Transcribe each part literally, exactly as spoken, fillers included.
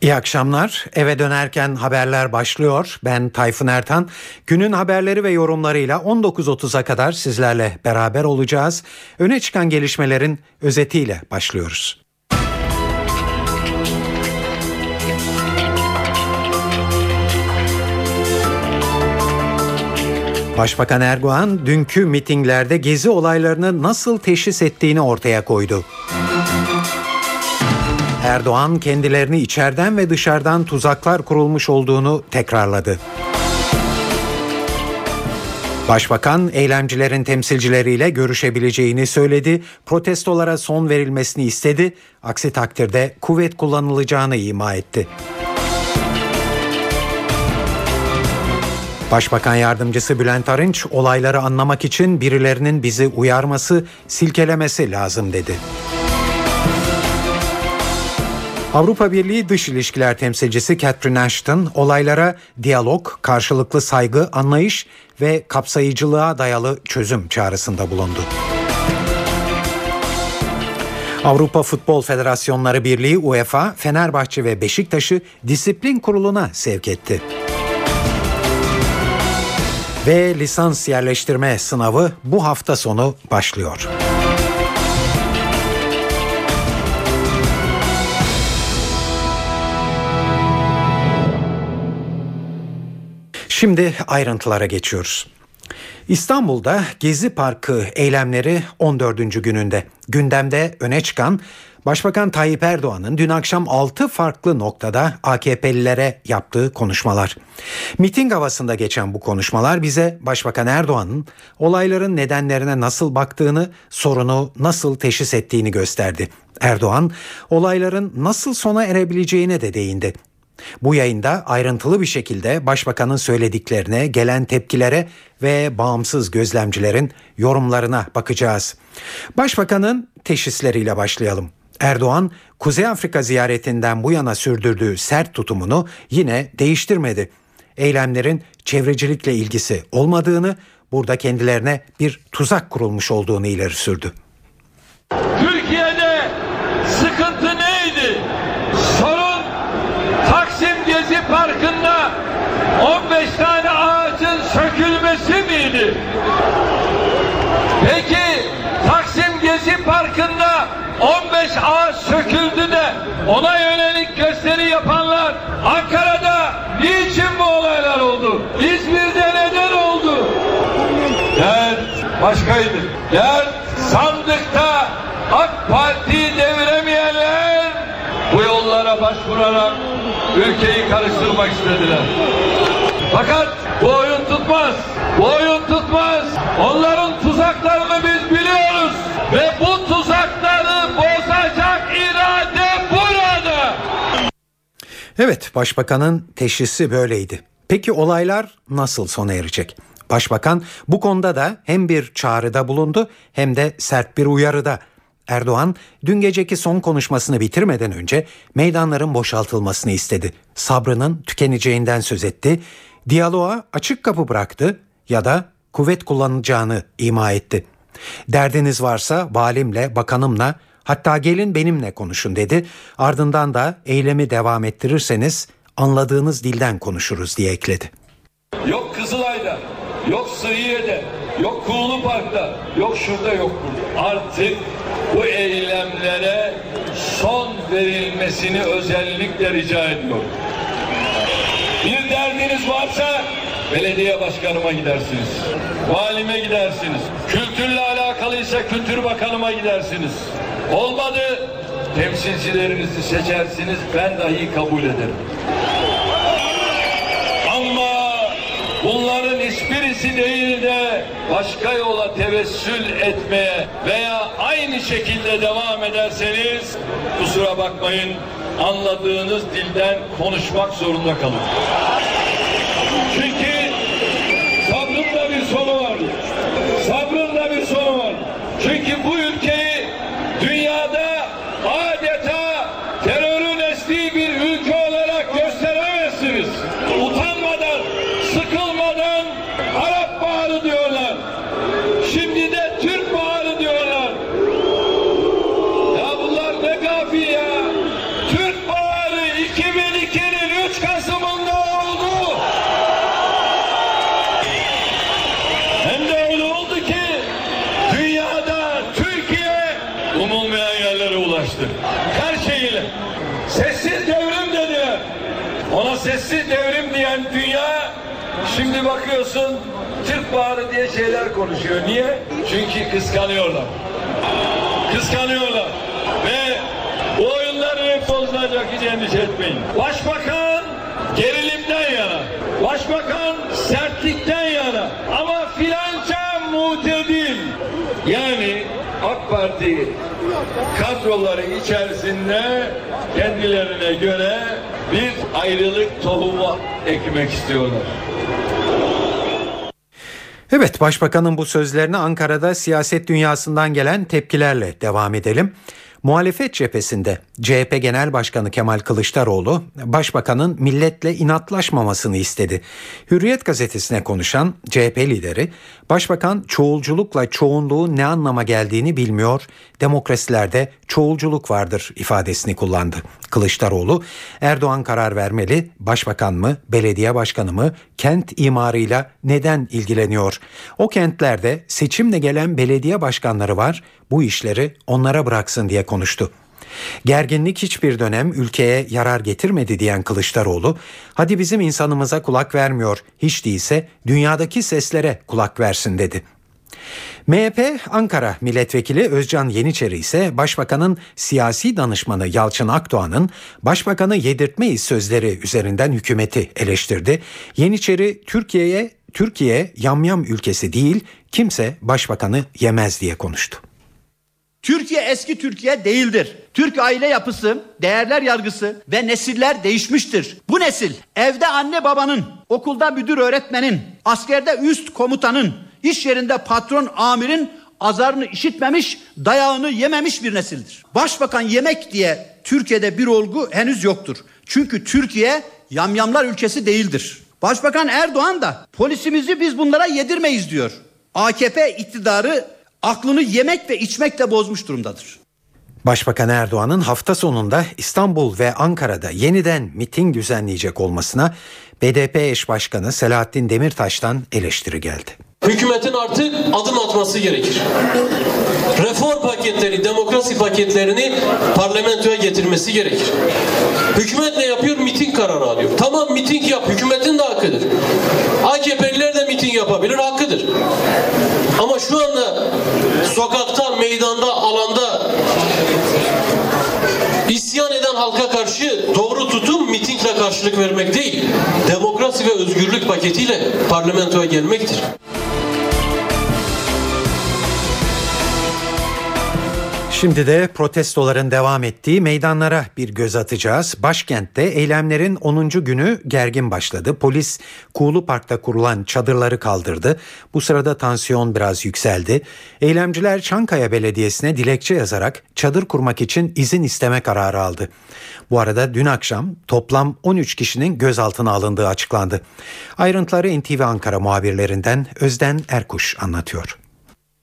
İyi akşamlar. Eve dönerken haberler başlıyor. Ben Tayfun Ertan. Günün haberleri ve yorumlarıyla on dokuz otuza kadar sizlerle beraber olacağız. Öne çıkan gelişmelerin özetiyle başlıyoruz. Başbakan Erdoğan dünkü mitinglerde gezi olaylarını nasıl teşhis ettiğini ortaya koydu. Erdoğan kendilerini içeriden ve dışarıdan tuzaklar kurulmuş olduğunu tekrarladı. Başbakan eylemcilerin temsilcileriyle görüşebileceğini söyledi, protestolara son verilmesini istedi, aksi takdirde kuvvet kullanılacağını ima etti. Başbakan Yardımcısı Bülent Arınç, olayları anlamak için birilerinin bizi uyarması, silkelemesi lazım dedi. Avrupa Birliği Dış İlişkiler Temsilcisi Catherine Ashton, olaylara diyalog, karşılıklı saygı, anlayış ve kapsayıcılığa dayalı çözüm çağrısında bulundu. Avrupa Futbol Federasyonları Birliği UEFA, Fenerbahçe ve Beşiktaş'ı disiplin kuruluna sevk etti. Ve lisans yerleştirme sınavı bu hafta sonu başlıyor. Şimdi ayrıntılara geçiyoruz. İstanbul'da Gezi Parkı eylemleri on dördüncü gününde. Gündemde öne çıkan Başbakan Tayyip Erdoğan'ın dün akşam altı farklı noktada A K P'lilere yaptığı konuşmalar. Miting havasında geçen bu konuşmalar bize Başbakan Erdoğan'ın olayların nedenlerine nasıl baktığını, sorunu nasıl teşhis ettiğini gösterdi. Erdoğan olayların nasıl sona erebileceğine de değindi. Bu yayında ayrıntılı bir şekilde Başbakan'ın söylediklerine, gelen tepkilere ve bağımsız gözlemcilerin yorumlarına bakacağız. Başbakan'ın teşhisleriyle başlayalım. Erdoğan, Kuzey Afrika ziyaretinden bu yana sürdürdüğü sert tutumunu yine değiştirmedi. Eylemlerin çevrecilikle ilgisi olmadığını, burada kendilerine bir tuzak kurulmuş olduğunu ileri sürdü. Türkiye'de sıkıntı neydi? Sorun Taksim Gezi Parkı'nda on beş tane ağacın sökülmesi miydi? Peki Taksim Gezi Parkı'nda on beş ağaç söküldü de ona yönelik gösteri yapanlar Ankara'da niçin bu olaylar oldu? İzmir'de neden oldu? Dert başkaydı. Dert sandıkta AK Parti'yi deviremeyenler bu yollara başvurarak ülkeyi karıştırmak istediler. Fakat bu oyun tutmaz. Bu oyun tutmaz. Onların tuzaklarını biz biliyoruz ve bu tuzakları bozacak irade burada. Evet, Başbakan'ın teşhisi böyleydi. Peki olaylar nasıl sona erecek? Başbakan bu konuda da hem bir çağrıda bulundu hem de sert bir uyarıda. Erdoğan dün geceki son konuşmasını bitirmeden önce meydanların boşaltılmasını istedi. Sabrının tükeneceğinden söz etti. Diyaloğa açık kapı bıraktı ya da kuvvet kullanacağını ima etti. Derdiniz varsa valimle, bakanımla, hatta gelin benimle konuşun dedi. Ardından da eylemi devam ettirirseniz anladığınız dilden konuşuruz diye ekledi. Yok Kızılay'da, yok Suriye'de, yok Kuğulu Park'ta, yok şurada, yok burada. Artık bu eylemlere son verilmesini özellikle rica ediyorum. Bir derdiniz varsa belediye başkanıma gidersiniz, valime gidersiniz, kültürle alakalıysa kültür bakanıma gidersiniz. Olmadı, temsilcilerinizi seçersiniz, ben dahi kabul ederim. Ama bunların hiçbirisi değil de başka yola tevessül etmeye veya aynı şekilde devam ederseniz kusura bakmayın, anladığınız dilden konuşmak zorunda kalın. Çünkü sabrın da bir sonu var. Sabrın da bir sonu var. Çünkü bu ülkeyi dünyada adeta terörün estiği bir ülke olarak gösteremezsiniz. Utanmadan, sıkılmadan Arap Baharı diyorlar. Şimdi de Türk Baharı diyorlar. Ya bunlar ne kafi ya. Türk Baharı iki bin Meliki'nin üç Kasım'ında oldu. Hem de öyle oldu ki dünyada Türkiye umulmayan yerlere ulaştı. Her şeyiyle. Sessiz devrim dedi. Ona sessiz devrim diyen dünya şimdi bakıyorsun Türk Baharı diye şeyler konuşuyor. Niye? Çünkü kıskanıyorlar. Kıskanıyorlar. Ve o oyunların bozulacak, hiç endişe etmeyin. Başbakan gerilimden yana. Başbakan sertlikten yana. Ama filanca mutedil. Yani AK Parti kadroları içerisinde kendilerine göre bir ayrılık tohumu ekmek istiyorlar. Evet, Başbakan'ın bu sözlerine Ankara'da siyaset dünyasından gelen tepkilerle devam edelim. Muhalefet cephesinde C H P Genel Başkanı Kemal Kılıçdaroğlu, Başbakan'ın milletle inatlaşmamasını istedi. Hürriyet gazetesine konuşan C H P lideri, Başbakan çoğulculukla çoğunluğun ne anlama geldiğini bilmiyor, demokrasilerde çoğulculuk vardır ifadesini kullandı. Kılıçdaroğlu, Erdoğan karar vermeli, Başbakan mı, belediye başkanı mı, kent imarıyla neden ilgileniyor? O kentlerde seçimle gelen belediye başkanları var, bu işleri onlara bıraksın diye konuştu. Gerginlik hiçbir dönem ülkeye yarar getirmedi diyen Kılıçdaroğlu, hadi bizim insanımıza kulak vermiyor, hiç değilse dünyadaki seslere kulak versin dedi. M H P Ankara Milletvekili Özcan Yeniçeri ise Başbakan'ın siyasi danışmanı Yalçın Akdoğan'ın Başbakan'ı yedirtmeyiz sözleri üzerinden hükümeti eleştirdi. Yeniçeri Türkiye'ye Türkiye yamyam ülkesi değil, kimse Başbakan'ı yemez diye konuştu. Türkiye eski Türkiye değildir. Türk aile yapısı, değerler yargısı ve nesiller değişmiştir. Bu nesil evde anne babanın, okulda müdür öğretmenin, askerde üst komutanın, iş yerinde patron amirin azarını işitmemiş, dayağını yememiş bir nesildir. Başbakan yemek diye Türkiye'de bir olgu henüz yoktur. Çünkü Türkiye yamyamlar ülkesi değildir. Başbakan Erdoğan da polisimizi biz bunlara yedirmeyiz diyor. A K P iktidarı aklını yemek ve içmekle bozmuş durumdadır. Başbakan Erdoğan'ın hafta sonunda İstanbul ve Ankara'da yeniden miting düzenleyecek olmasına B D P eş başkanı Selahattin Demirtaş'tan eleştiri geldi. Hükümetin artık adım atması gerekir. Reform paketleri, demokrasi paketlerini parlamentoya getirmesi gerekir. Hükümet ne yapıyor? Miting kararı alıyor. Tamam, miting yap. Hükümetin de hakkıdır. A K P'liler de miting yapabilir, hakkıdır. Ama şu anda sokakta, meydanda, alanda isyan eden halka karşı doğru tutum mitingle karşılık vermek değil, demokrasi ve özgürlük paketiyle parlamentoya gelmektir. Şimdi de protestoların devam ettiği meydanlara bir göz atacağız. Başkentte eylemlerin onuncu günü gergin başladı. Polis Kuğulu Park'ta kurulan çadırları kaldırdı. Bu sırada tansiyon biraz yükseldi. Eylemciler Çankaya Belediyesi'ne dilekçe yazarak çadır kurmak için izin isteme kararı aldı. Bu arada dün akşam toplam on üç kişinin gözaltına alındığı açıklandı. Ayrıntıları N T V Ankara muhabirlerinden Özden Erkuş anlatıyor.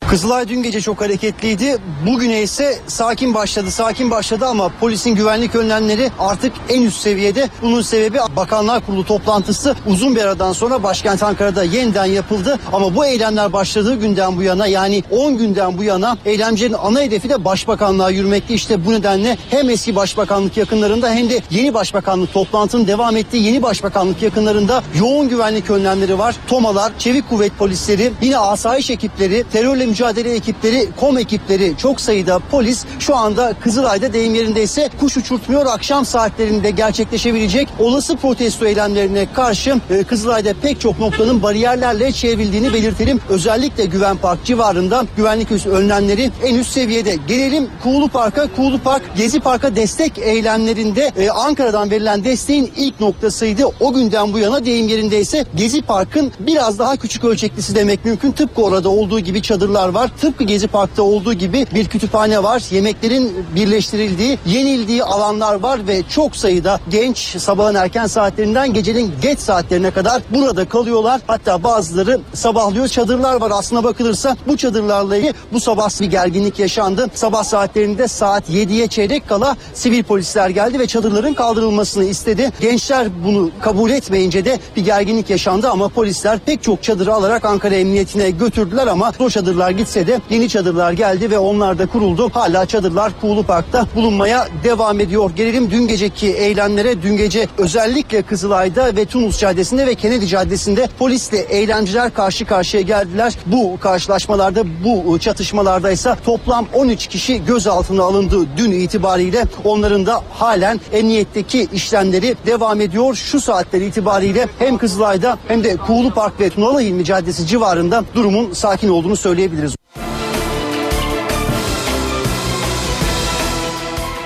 Kızılay dün gece çok hareketliydi. Bugüne ise sakin başladı. Sakin başladı ama polisin güvenlik önlemleri artık en üst seviyede. Bunun sebebi Bakanlar Kurulu toplantısı uzun bir aradan sonra başkent Ankara'da yeniden yapıldı. Ama bu eylemler başladığı günden bu yana, yani on günden bu yana eylemcilerin ana hedefi de başbakanlığa yürümekti. İşte bu nedenle hem eski başbakanlık yakınlarında hem de yeni başbakanlık toplantının devam ettiği yeni başbakanlık yakınlarında yoğun güvenlik önlemleri var. Tomalar, çevik kuvvet polisleri, yine asayiş ekipleri, terörle mücadele ekipleri, KOM ekipleri, çok sayıda polis şu anda Kızılay'da, deyim yerindeyse kuş uçurtmuyor. Akşam saatlerinde gerçekleşebilecek olası protesto eylemlerine karşı e, Kızılay'da pek çok noktanın bariyerlerle çevrildiğini belirtelim. Özellikle Güven Park civarında güvenlik önlemleri en üst seviyede. Gelelim Kuğulu Park'a. Kuğulu Park, Gezi Park'a destek eylemlerinde e, Ankara'dan verilen desteğin ilk noktasıydı. O günden bu yana, deyim yerindeyse Gezi Park'ın biraz daha küçük ölçeklisi demek mümkün. Tıpkı orada olduğu gibi çadırlar alanlar var. Tıpkı Gezi Park'ta olduğu gibi bir kütüphane var. Yemeklerin birleştirildiği, yenildiği alanlar var ve çok sayıda genç sabahın erken saatlerinden gecenin geç saatlerine kadar burada kalıyorlar. Hatta bazıları sabahlıyor. Çadırlar var. Aslına bakılırsa bu çadırlarla ilgili bu sabah bir gerginlik yaşandı. Sabah saatlerinde saat yediye çeyrek kala sivil polisler geldi ve çadırların kaldırılmasını istedi. Gençler bunu kabul etmeyince de bir gerginlik yaşandı ama polisler pek çok çadırı alarak Ankara Emniyeti'ne götürdüler ama o çadırlar gitse de yeni çadırlar geldi ve onlar da kuruldu. Hala çadırlar Kuğulu Park'ta bulunmaya devam ediyor. Gelelim dün geceki eylemlere. Dün gece özellikle Kızılay'da ve Tunus Caddesi'nde ve Kennedy Caddesi'nde polisle eylemciler karşı karşıya geldiler. Bu karşılaşmalarda, bu çatışmalardaysa toplam on üç kişi gözaltına alındı dün itibariyle. Onların da halen emniyetteki işlemleri devam ediyor. Şu saatler itibariyle hem Kızılay'da hem de Kuğulu Park ve Tunalı Hilmi Caddesi civarında durumun sakin olduğunu söyleyebiliriz.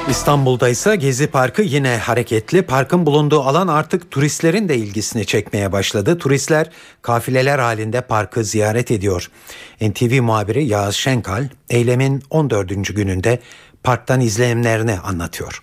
İstanbul'da ise Gezi Parkı yine hareketli. Parkın bulunduğu alan artık turistlerin de ilgisini çekmeye başladı. Turistler kafileler halinde parkı ziyaret ediyor. N T V muhabiri Yağız Şenkal eylemin on dördüncü gününde parktan izlenimlerini anlatıyor.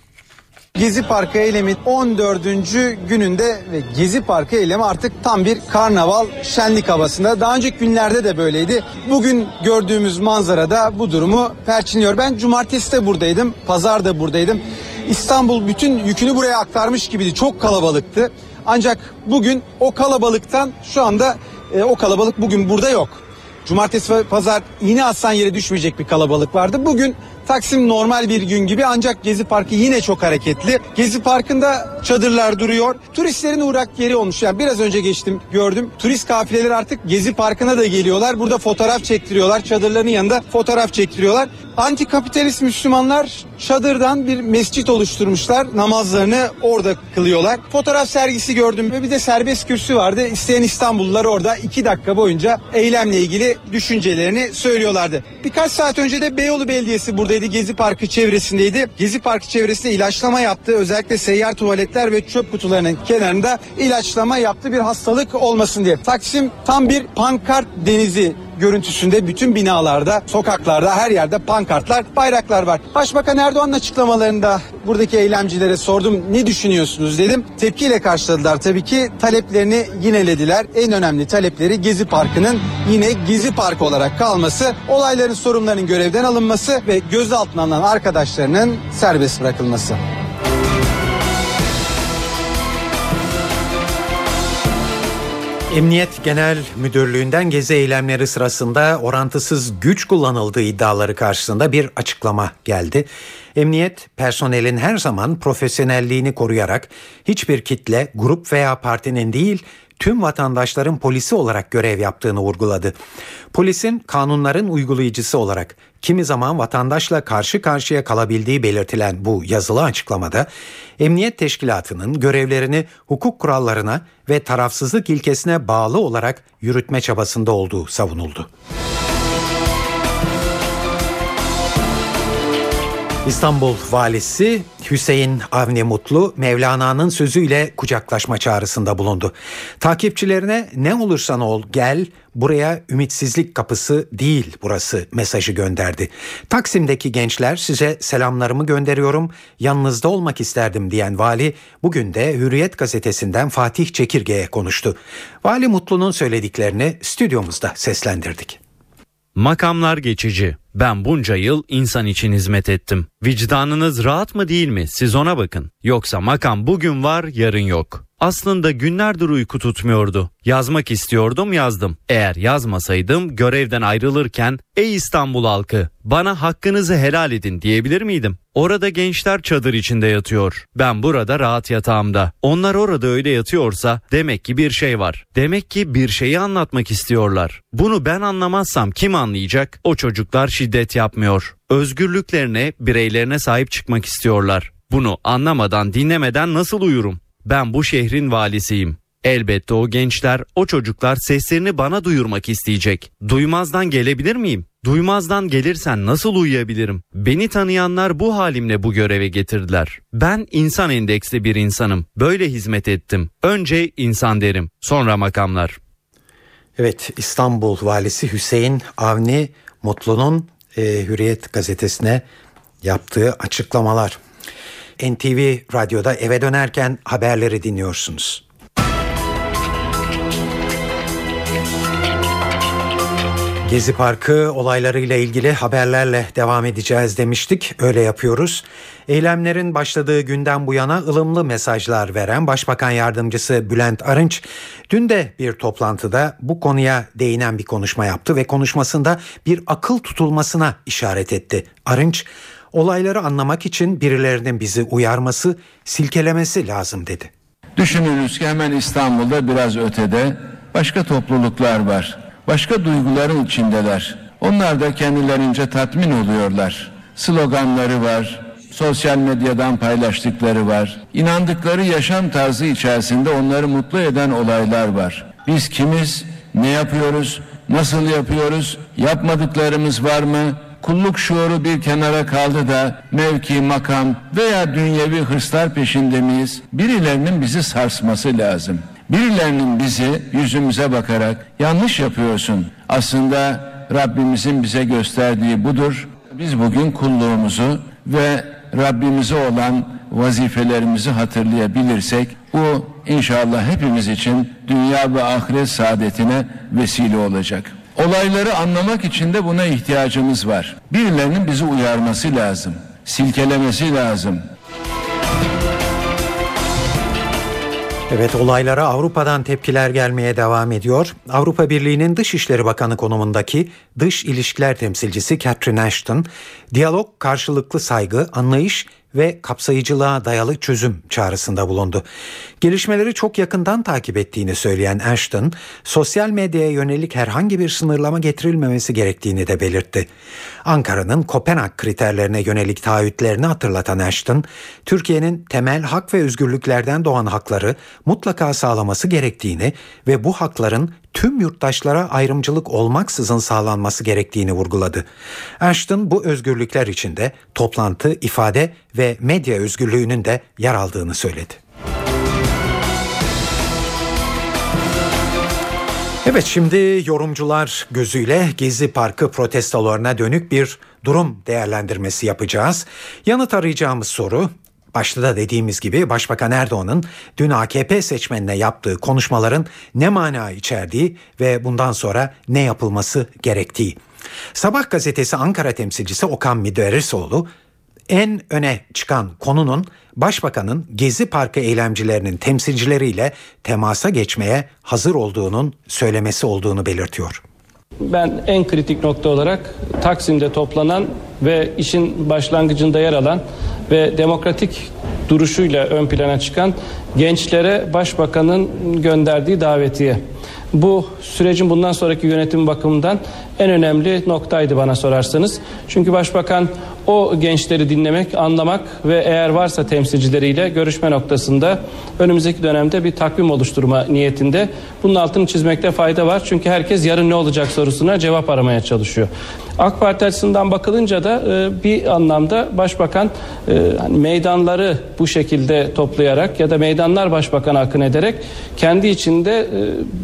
Gezi Parkı eylemi on dördüncü gününde ve Gezi Parkı eylemi artık tam bir karnaval, şenlik havasında. Daha önceki günlerde de böyleydi. Bugün gördüğümüz manzara da bu durumu perçinliyor. Ben cumartesi de buradaydım, pazar da buradaydım. İstanbul bütün yükünü buraya aktarmış gibiydi. Çok kalabalıktı. Ancak bugün o kalabalıktan şu anda e, o kalabalık bugün burada yok. Cumartesi ve pazar yine aslan yere düşmeyecek bir kalabalık vardı. Bugün Taksim normal bir gün gibi, ancak Gezi Parkı yine çok hareketli. Gezi Parkı'nda çadırlar duruyor. Turistlerin uğrak yeri olmuş. Yani biraz önce geçtim, gördüm. Turist kafileleri artık Gezi Parkı'na da geliyorlar. Burada fotoğraf çektiriyorlar. Çadırların yanında fotoğraf çektiriyorlar. Antikapitalist Müslümanlar çadırdan bir mescit oluşturmuşlar. Namazlarını orada kılıyorlar. Fotoğraf sergisi gördüm ve bir de serbest kürsü vardı. İsteyen İstanbullular orada iki dakika boyunca eylemle ilgili düşüncelerini söylüyorlardı. Birkaç saat önce de Beyoğlu Belediyesi buradaydı. Gezi Parkı çevresindeydi. Gezi Parkı çevresinde ilaçlama yaptı. Özellikle seyyar tuvaletler ve çöp kutularının kenarında ilaçlama yaptı, bir hastalık olmasın diye. Taksim tam bir pankart denizi görüntüsünde, bütün binalarda, sokaklarda, her yerde pankartlar, bayraklar var. Başbakan Erdoğan'ın açıklamalarında buradaki eylemcilere sordum, ne düşünüyorsunuz dedim. Tepkiyle karşıladılar tabii ki, taleplerini yinelediler. En önemli talepleri Gezi Parkı'nın yine Gezi Parkı olarak kalması, olayların sorumlularının görevden alınması ve gözaltına alınan arkadaşlarının serbest bırakılması. Emniyet Genel Müdürlüğü'nden gezi eylemleri sırasında orantısız güç kullanıldığı iddiaları karşısında bir açıklama geldi. Emniyet, personelin her zaman profesyonelliğini koruyarak hiçbir kitle, grup veya partinin değil, tüm vatandaşların polisi olarak görev yaptığını vurguladı. Polisin kanunların uygulayıcısı olarak kimi zaman vatandaşla karşı karşıya kalabildiği belirtilen bu yazılı açıklamada emniyet teşkilatının görevlerini hukuk kurallarına ve tarafsızlık ilkesine bağlı olarak yürütme çabasında olduğu savunuldu. İstanbul Valisi Hüseyin Avni Mutlu, Mevlana'nın sözüyle kucaklaşma çağrısında bulundu. Takipçilerine "Ne olursan ol gel, buraya ümitsizlik kapısı değil burası" mesajı gönderdi. "Taksim'deki gençler, size selamlarımı gönderiyorum, yanınızda olmak isterdim" diyen vali bugün de Hürriyet gazetesinden Fatih Çekirge'ye konuştu. Vali Mutlu'nun söylediklerini stüdyomuzda seslendirdik. "Makamlar geçici. Ben bunca yıl insan için hizmet ettim. Vicdanınız rahat mı değil mi? Siz ona bakın. Yoksa makam bugün var, yarın yok. Aslında günlerdir uyku tutmuyordu. Yazmak istiyordum, yazdım. Eğer yazmasaydım görevden ayrılırken "Ey İstanbul halkı, bana hakkınızı helal edin" diyebilir miydim? Orada gençler çadır içinde yatıyor. Ben burada rahat yatağımda. Onlar orada öyle yatıyorsa demek ki bir şey var. Demek ki bir şeyi anlatmak istiyorlar. Bunu ben anlamazsam kim anlayacak? O çocuklar şiddet yapmıyor. Özgürlüklerine, bireylerine sahip çıkmak istiyorlar. Bunu anlamadan, dinlemeden nasıl uyurum? Ben bu şehrin valisiyim. Elbette o gençler, o çocuklar seslerini bana duyurmak isteyecek. Duymazdan gelebilir miyim? Duymazdan gelirsen nasıl uyuyabilirim? Beni tanıyanlar bu halimle bu göreve getirdiler. Ben insan endeksli bir insanım. Böyle hizmet ettim. Önce insan derim, sonra makamlar." Evet, İstanbul Valisi Hüseyin Avni Mutlu'nun e, Hürriyet gazetesine yaptığı açıklamalar. N T V Radyo'da eve dönerken haberleri dinliyorsunuz. Gezi Parkı olaylarıyla ilgili haberlerle devam edeceğiz demiştik. Öyle yapıyoruz. Eylemlerin başladığı günden bu yana ılımlı mesajlar veren Başbakan Yardımcısı Bülent Arınç, dün de bir toplantıda bu konuya değinen bir konuşma yaptı ve konuşmasında bir akıl tutulmasına işaret etti. Arınç, olayları anlamak için birilerinin bizi uyarması, silkelemesi lazım dedi. Düşününüz ki hemen İstanbul'da biraz ötede başka topluluklar var. Başka duyguların içindeler. Onlar da kendilerince tatmin oluyorlar. Sloganları var, sosyal medyadan paylaştıkları var. İnandıkları yaşam tarzı içerisinde onları mutlu eden olaylar var. Biz kimiz, ne yapıyoruz, nasıl yapıyoruz, yapmadıklarımız var mı? Kulluk şuuru bir kenara kaldı da mevki, makam veya dünyevi hırslar peşinde miyiz? Birilerinin bizi sarsması lazım. Birilerinin bizi yüzümüze bakarak yanlış yapıyorsun. Aslında Rabbimizin bize gösterdiği budur. Biz bugün kulluğumuzu ve Rabbimize olan vazifelerimizi hatırlayabilirsek bu inşallah hepimiz için dünya ve ahiret saadetine vesile olacak. Olayları anlamak için de buna ihtiyacımız var. Birilerinin bizi uyarması lazım, silkelemesi lazım. Evet, olaylara Avrupa'dan tepkiler gelmeye devam ediyor. Avrupa Birliği'nin Dışişleri Bakanı konumundaki dış ilişkiler temsilcisi Catherine Ashton, diyalog, karşılıklı saygı, anlayış ve kapsayıcılığa dayalı çözüm çağrısında bulundu. Gelişmeleri çok yakından takip ettiğini söyleyen Ashton, sosyal medyaya yönelik herhangi bir sınırlama getirilmemesi gerektiğini de belirtti. Ankara'nın Kopenhag kriterlerine yönelik taahhütlerini hatırlatan Ashton, Türkiye'nin temel hak ve özgürlüklerden doğan hakları mutlaka sağlaması gerektiğini ve bu hakların tüm yurttaşlara ayrımcılık olmaksızın sağlanması gerektiğini vurguladı. Ashton bu özgürlükler içinde toplantı, ifade ve medya özgürlüğünün de yer aldığını söyledi. Evet, şimdi yorumcular gözüyle Gezi Parkı protestolarına dönük bir durum değerlendirmesi yapacağız. Yanıt arayacağımız soru, başta da dediğimiz gibi Başbakan Erdoğan'ın dün A K P seçmenine yaptığı konuşmaların ne mana içerdiği ve bundan sonra ne yapılması gerektiği. Sabah gazetesi Ankara temsilcisi Okan Müderrisoğlu, en öne çıkan konunun Başbakan'ın Gezi Parkı eylemcilerinin temsilcileriyle temasa geçmeye hazır olduğunun söylemesi olduğunu belirtiyor. Ben en kritik nokta olarak Taksim'de toplanan ve işin başlangıcında yer alan ve demokratik duruşuyla ön plana çıkan gençlere Başbakan'ın gönderdiği davetiye. Bu sürecin bundan sonraki yönetim bakımından en önemli noktaydı bana sorarsanız. Çünkü Başbakan o gençleri dinlemek, anlamak ve eğer varsa temsilcileriyle görüşme noktasında önümüzdeki dönemde bir takvim oluşturma niyetinde. Bunun altını çizmekte fayda var. Çünkü herkes yarın ne olacak sorusuna cevap aramaya çalışıyor. AK Parti açısından bakılınca da bir anlamda Başbakan meydanları bu şekilde toplayarak ya da meydanlar Başbakan'a akın ederek kendi içinde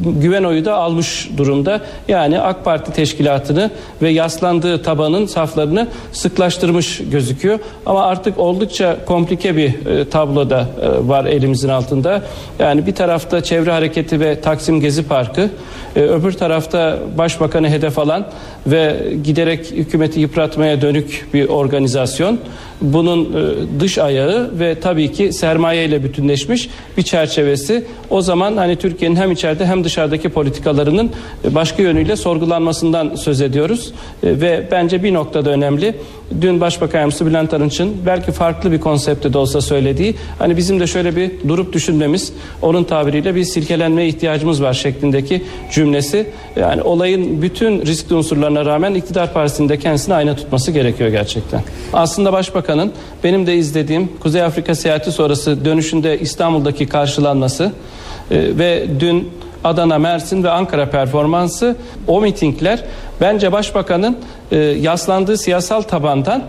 güven oyu da almış durumda. Yani AK Parti teşkilatını ve yaslandığı tabanın saflarını sıklaştırmış gözüküyor. Ama artık oldukça komplike bir tabloda var elimizin altında. Yani bir tarafta Çevre Hareketi ve Taksim Gezi Parkı, öbür tarafta Başbakan'ı hedef alan ve giderek hükümeti yıpratmaya dönük bir organizasyon. Bunun dış ayağı ve tabii ki sermayeyle bütünleşmiş bir çerçevesi. O zaman hani Türkiye'nin hem içeride hem dışarıdaki politikalarının başka yönüyle sorgulanmasından söz ediyoruz. Ve bence bir noktada önemli. Dün Başbakan Yardımcısı Bülent Arınç'ın belki farklı bir konsepte de olsa söylediği, hani bizim de şöyle bir durup düşünmemiz, onun tabiriyle bir silkelenmeye ihtiyacımız var şeklindeki cümlesi. Yani olayın bütün riskli unsurlarına rağmen iktidar partisinin de kendisini ayna tutması gerekiyor gerçekten. Aslında Başbakan'ın benim de izlediğim Kuzey Afrika seyahati sonrası dönüşünde İstanbul'daki karşılanması ve dün Adana, Mersin ve Ankara performansı, o mitingler bence Başbakan'ın e, yaslandığı siyasal tabandan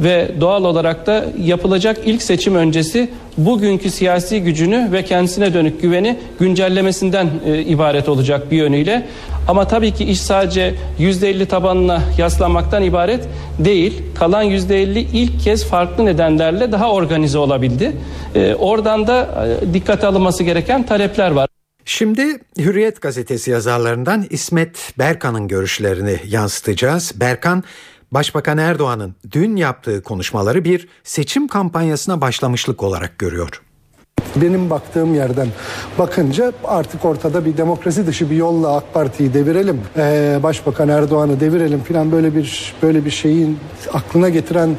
ve doğal olarak da yapılacak ilk seçim öncesi bugünkü siyasi gücünü ve kendisine dönük güveni güncellemesinden e, ibaret olacak bir yönüyle. Ama tabii ki iş sadece yüzde elli tabanına yaslanmaktan ibaret değil. Kalan yüzde elli ilk kez farklı nedenlerle daha organize olabildi. E, oradan da e, dikkate alınması gereken talepler var. Şimdi Hürriyet gazetesi yazarlarından İsmet Berkan'ın görüşlerini yansıtacağız. Berkan, Başbakan Erdoğan'ın dün yaptığı konuşmaları bir seçim kampanyasına başlamışlık olarak görüyor. Benim baktığım yerden bakınca artık ortada bir demokrasi dışı bir yolla AK Parti'yi devirelim, ee, Başbakan Erdoğan'ı devirelim filan böyle bir böyle bir şeyin aklına getiren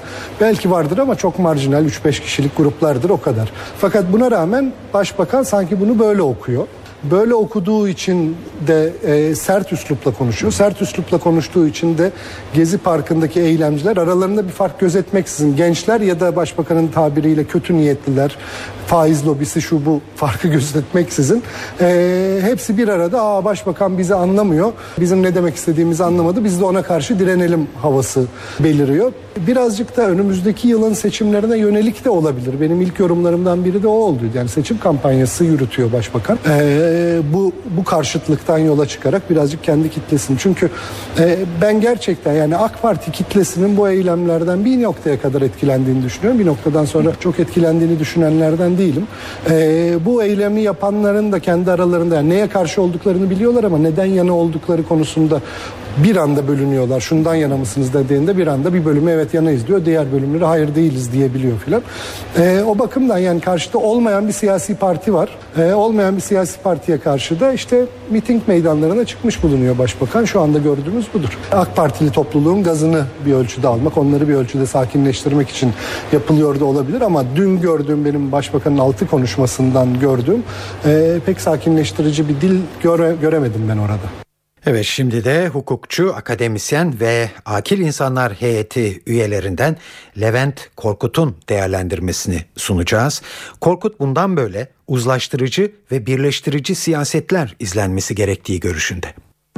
belki vardır ama çok marjinal üç beş kişilik gruplardır o kadar. Fakat buna rağmen Başbakan sanki bunu böyle okuyor. Böyle okuduğu için de e, sert üslupla konuşuyor. Sert üslupla konuştuğu için de Gezi Parkı'ndaki eylemciler aralarında bir fark gözetmeksizin gençler ya da Başbakan'ın tabiriyle kötü niyetliler, faiz lobisi şu bu farkı gözetmeksizin e, hepsi bir arada aa Başbakan bizi anlamıyor, bizim ne demek istediğimizi anlamadı, biz de ona karşı direnelim havası beliriyor. Birazcık da önümüzdeki yılın seçimlerine yönelik de olabilir. Benim ilk yorumlarımdan biri de o oldu. Yani seçim kampanyası yürütüyor Başbakan. E, Bu, bu karşıtlıktan yola çıkarak birazcık kendi kitlesini. Çünkü e, ben gerçekten yani AK Parti kitlesinin bu eylemlerden bir noktaya kadar etkilendiğini düşünüyorum. Bir noktadan sonra çok etkilendiğini düşünenlerden değilim. E, bu eylemi yapanların da kendi aralarında yani neye karşı olduklarını biliyorlar ama neden yana oldukları konusunda bir anda bölünüyorlar. Şundan yana mısınız dediğinde bir anda bir bölümü evet yanayız diyor. Diğer bölümleri hayır değiliz diyebiliyor filan. E, o bakımdan yani karşıda olmayan bir siyasi parti var. E, olmayan bir siyasi partiye karşı da işte miting meydanlarına çıkmış bulunuyor Başbakan. Şu anda gördüğümüz budur. AK Partili topluluğun gazını bir ölçüde almak, onları bir ölçüde sakinleştirmek için yapılıyor da olabilir ama dün gördüğüm benim Başbakan'ın altı konuşmasından gördüğüm e, pek sakinleştirici bir dil göre, göremedim ben orada. Evet, şimdi de hukukçu, akademisyen ve akil insanlar heyeti üyelerinden Levent Korkut'un değerlendirmesini sunacağız. Korkut bundan böyle uzlaştırıcı ve birleştirici siyasetler izlenmesi gerektiği görüşünde.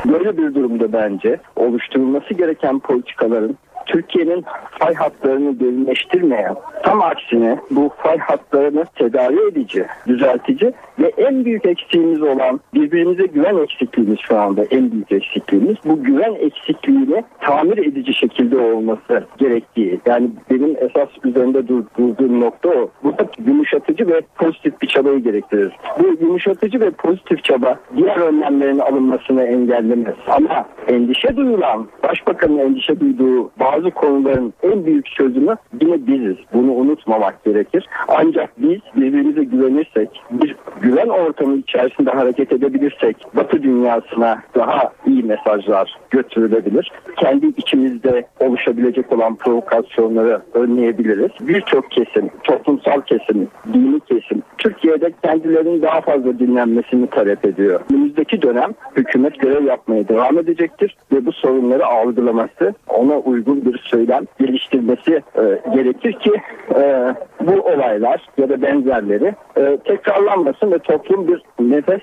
Böyle bir durumda bence oluşturulması gereken politikaların Türkiye'nin fay hatlarını derinleştirmeyen, tam aksine bu fay hatlarını tedavi edici, düzeltici ve en büyük eksiğimiz olan birbirimize güven eksikliğimiz şu anda en büyük eksikliğimiz. Bu güven eksikliğini tamir edici şekilde olması gerektiği. Yani benim esas üzerinde dur- durduğum nokta o. Bu da yumuşatıcı ve pozitif bir çabayı gerektirir. Bu yumuşatıcı ve pozitif çaba diğer önlemlerin alınmasını engellemez. Ama endişe duyulan, Başbakan'ın endişe duyduğu bazı konuların en büyük çözümü yine biziz. Bunu unutmamak gerekir. Ancak biz birbirimize güvenirsek, bir güven ortamı içerisinde hareket edebilirsek Batı dünyasına daha iyi mesajlar götürülebilir. Kendi içimizde oluşabilecek olan provokasyonları önleyebiliriz. Birçok kesim, toplumsal kesim, dini kesim Türkiye'de kendilerinin daha fazla dinlenmesini talep ediyor. Önümüzdeki dönem hükümet görev yapmaya devam edecektir ve bu sorunları algılaması, ona uygun bir söylem geliştirmesi e, gerekir ki e, bu olaylar ya da benzerleri e, tekrarlanmasın ve toplum bir nefes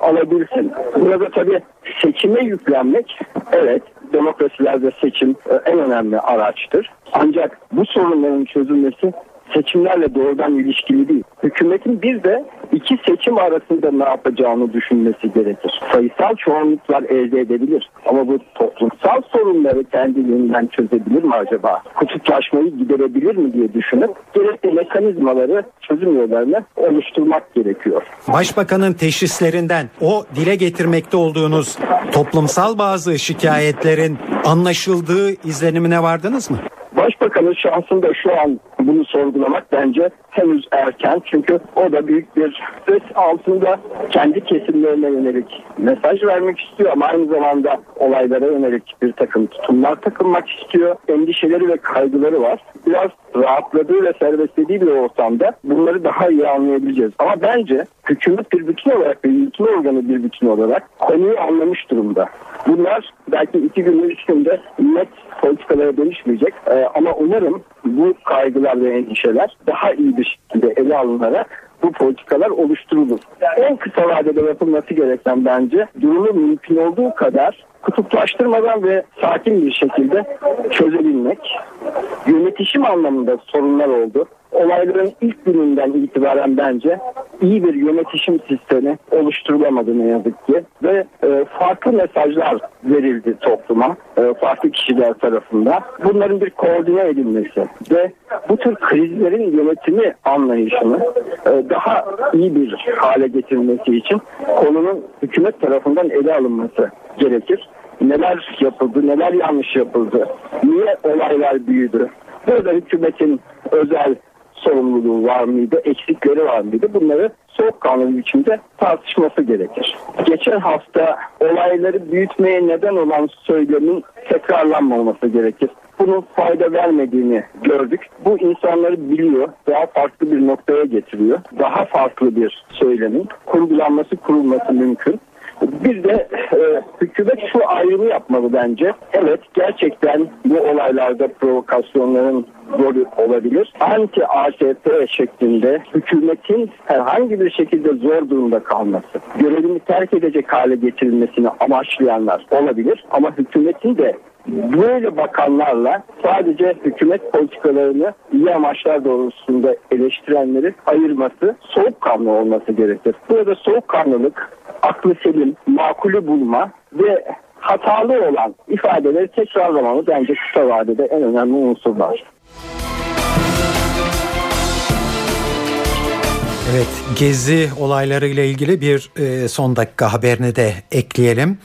alabilsin. Burada tabii seçime yüklenmek, evet demokrasilerde seçim e, en önemli araçtır. Ancak bu sorunların çözülmesi seçimlerle doğrudan ilişkili değil. Hükümetin bir de iki seçim arasında ne yapacağını düşünmesi gerekir. Sayısal çoğunluklar elde edebilir. Ama bu toplumsal sorunları kendiliğinden çözebilir mi acaba? Kutuplaşmayı giderebilir mi diye düşünüp gerekli mekanizmaları, çözüm yollarını oluşturmak gerekiyor. Başbakanın teşhislerinden o dile getirmekte olduğunuz toplumsal bazı şikayetlerin anlaşıldığı izlenimine vardınız mı? Başbakanın şansında şu an bunu sorgulamak bence henüz erken. Çünkü o da büyük bir stres altında kendi kesimlerine yönelik mesaj vermek istiyor ama aynı zamanda olaylara yönelik bir takım tutumlar takınmak istiyor. Endişeleri ve kaygıları var. Biraz rahatladığı ve serbestlediği bir ortamda bunları daha iyi anlayabileceğiz. Ama bence hükümet bir bütün olarak ve yürütme organı bir bütün olarak konuyu anlamış durumda. Bunlar belki iki günün üç günde net politikalara dönüşmeyecek. Ee, ama umarım bu kaygılar ve endişeler daha iyi bir bir şekilde ele alınarak bu politikalar oluşturulur. En kısa vadede yapılması gereken bence durumu mümkün olduğu kadar kutuplaştırmadan ve sakin bir şekilde çözebilmek. Yönetişim anlamında sorunlar oldu. Olayların ilk gününden itibaren bence iyi bir yönetişim sistemi oluşturulamadı ne yazık ki. Ve e, farklı mesajlar verildi topluma, e, farklı kişiler tarafından. Bunların bir koordine edilmesi ve bu tür krizlerin yönetimi anlayışını e, daha iyi bir hale getirilmesi için konunun hükümet tarafından ele alınması gerekir. Neler yapıldı, neler yanlış yapıldı, niye olaylar büyüdü? Burada hükümetin özel sorumluluğu var mıydı, eksikleri var mıydı? Bunları soğukkanlı bir biçimde tartışması gerekir. Geçen hafta olayları büyütmeye neden olan söylemin tekrarlanmaması gerekir. Bunun fayda vermediğini gördük. Bu insanları biliyor, daha farklı bir noktaya getiriyor. Daha farklı bir söylemin kurgulanması, kurulması mümkün. Bir de e, hükümet şu ayrımı yapmalı bence. Evet, gerçekten bu olaylarda provokasyonların rolü olabilir. Anti-A K P şeklinde hükümetin herhangi bir şekilde zor durumda kalması, görevini terk edecek hale getirilmesini amaçlayanlar olabilir. Ama hükümetin de böyle bakanlarla sadece hükümet politikalarını iyi amaçlar doğrultusunda eleştirenleri ayırması, soğukkanlı olması gerekir. Burada soğukkanlılık, aklı selim, makulü bulma ve hatalı olan ifadeleri tekrarlamamız bence kısa vadede en önemli unsurlar. Evet, Gezi olaylarıyla ilgili bir e, son dakika haberini de ekleyelim.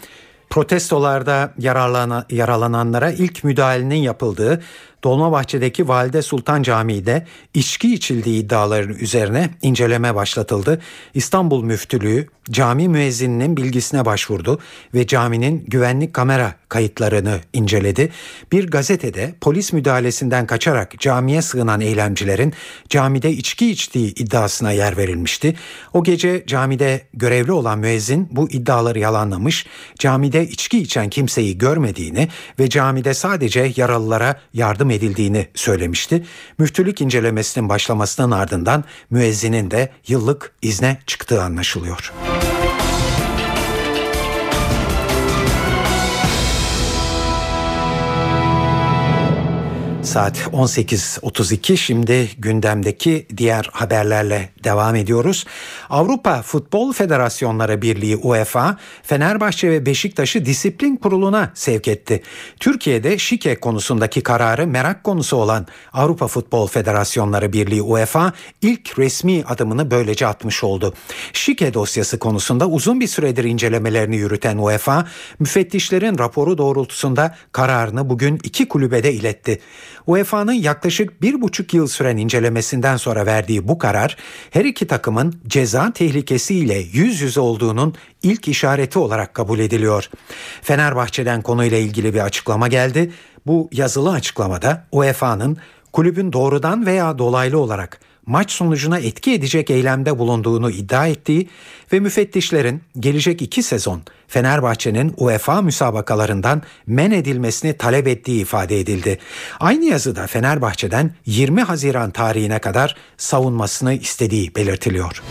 Protestolarda yaralanan, yaralananlara ilk müdahalenin yapıldığı Dolmabahçe'deki Valide Sultan Camii'de içki içildiği iddiaları üzerine inceleme başlatıldı. İstanbul Müftülüğü cami müezzininin bilgisine başvurdu ve caminin güvenlik kamera kayıtlarını inceledi. Bir gazetede polis müdahalesinden kaçarak camiye sığınan eylemcilerin camide içki içtiği iddiasına yer verilmişti. O gece camide görevli olan müezzin bu iddiaları yalanlamış, camide içki içen kimseyi görmediğini ve camide sadece yaralılara yardım edildiğini söylemişti. Müftülük incelemesinin başlamasının ardından müezzinin de yıllık izne çıktığı anlaşılıyor. Saat on sekiz otuz iki, şimdi gündemdeki diğer haberlerle devam ediyoruz. Avrupa Futbol Federasyonları Birliği UEFA, Fenerbahçe ve Beşiktaş'ı disiplin kuruluna sevk etti. Türkiye'de şike konusundaki kararı merak konusu olan Avrupa Futbol Federasyonları Birliği UEFA ilk resmi adımını böylece atmış oldu. Şike dosyası konusunda uzun bir süredir incelemelerini yürüten UEFA, müfettişlerin raporu doğrultusunda kararını bugün iki kulübe de iletti. UEFA'nın yaklaşık bir buçuk yıl süren incelemesinden sonra verdiği bu karar, her iki takımın ceza tehlikesiyle yüz yüze olduğunun ilk işareti olarak kabul ediliyor. Fenerbahçe'den konuyla ilgili bir açıklama geldi. Bu yazılı açıklamada UEFA'nın kulübün doğrudan veya dolaylı olarak maç sonucuna etki edecek eylemde bulunduğunu iddia ettiği ve müfettişlerin gelecek iki sezon Fenerbahçe'nin UEFA müsabakalarından men edilmesini talep ettiği ifade edildi. Aynı yazıda Fenerbahçe'den yirmi Haziran tarihine kadar savunmasını istediği belirtiliyor.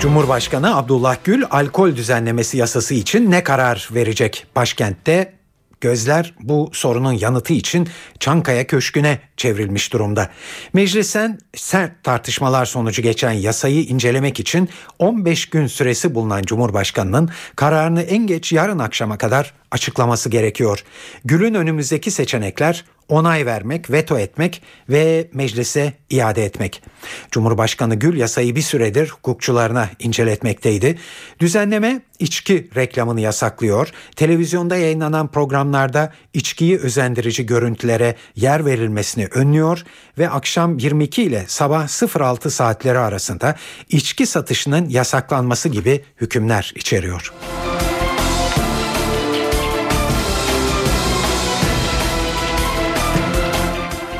Cumhurbaşkanı Abdullah Gül alkol düzenlemesi yasası için ne karar verecek? Başkentte gözler bu sorunun yanıtı için Çankaya Köşkü'ne çevrilmiş durumda. Meclisten sert tartışmalar sonucu geçen yasayı incelemek için on beş gün süresi bulunan Cumhurbaşkanı'nın kararını en geç yarın akşama kadar açıklaması gerekiyor. Gül'ün önümüzdeki seçenekler onay vermek, veto etmek ve meclise iade etmek. Cumhurbaşkanı Gül yasayı bir süredir hukukçularına inceletmekteydi. Düzenleme içki reklamını yasaklıyor. Televizyonda yayınlanan programlarda içkiyi özendirici görüntülere yer verilmesini önlüyor ve akşam yirmi iki ile sabah altı saatleri arasında içki satışının yasaklanması gibi hükümler içeriyor.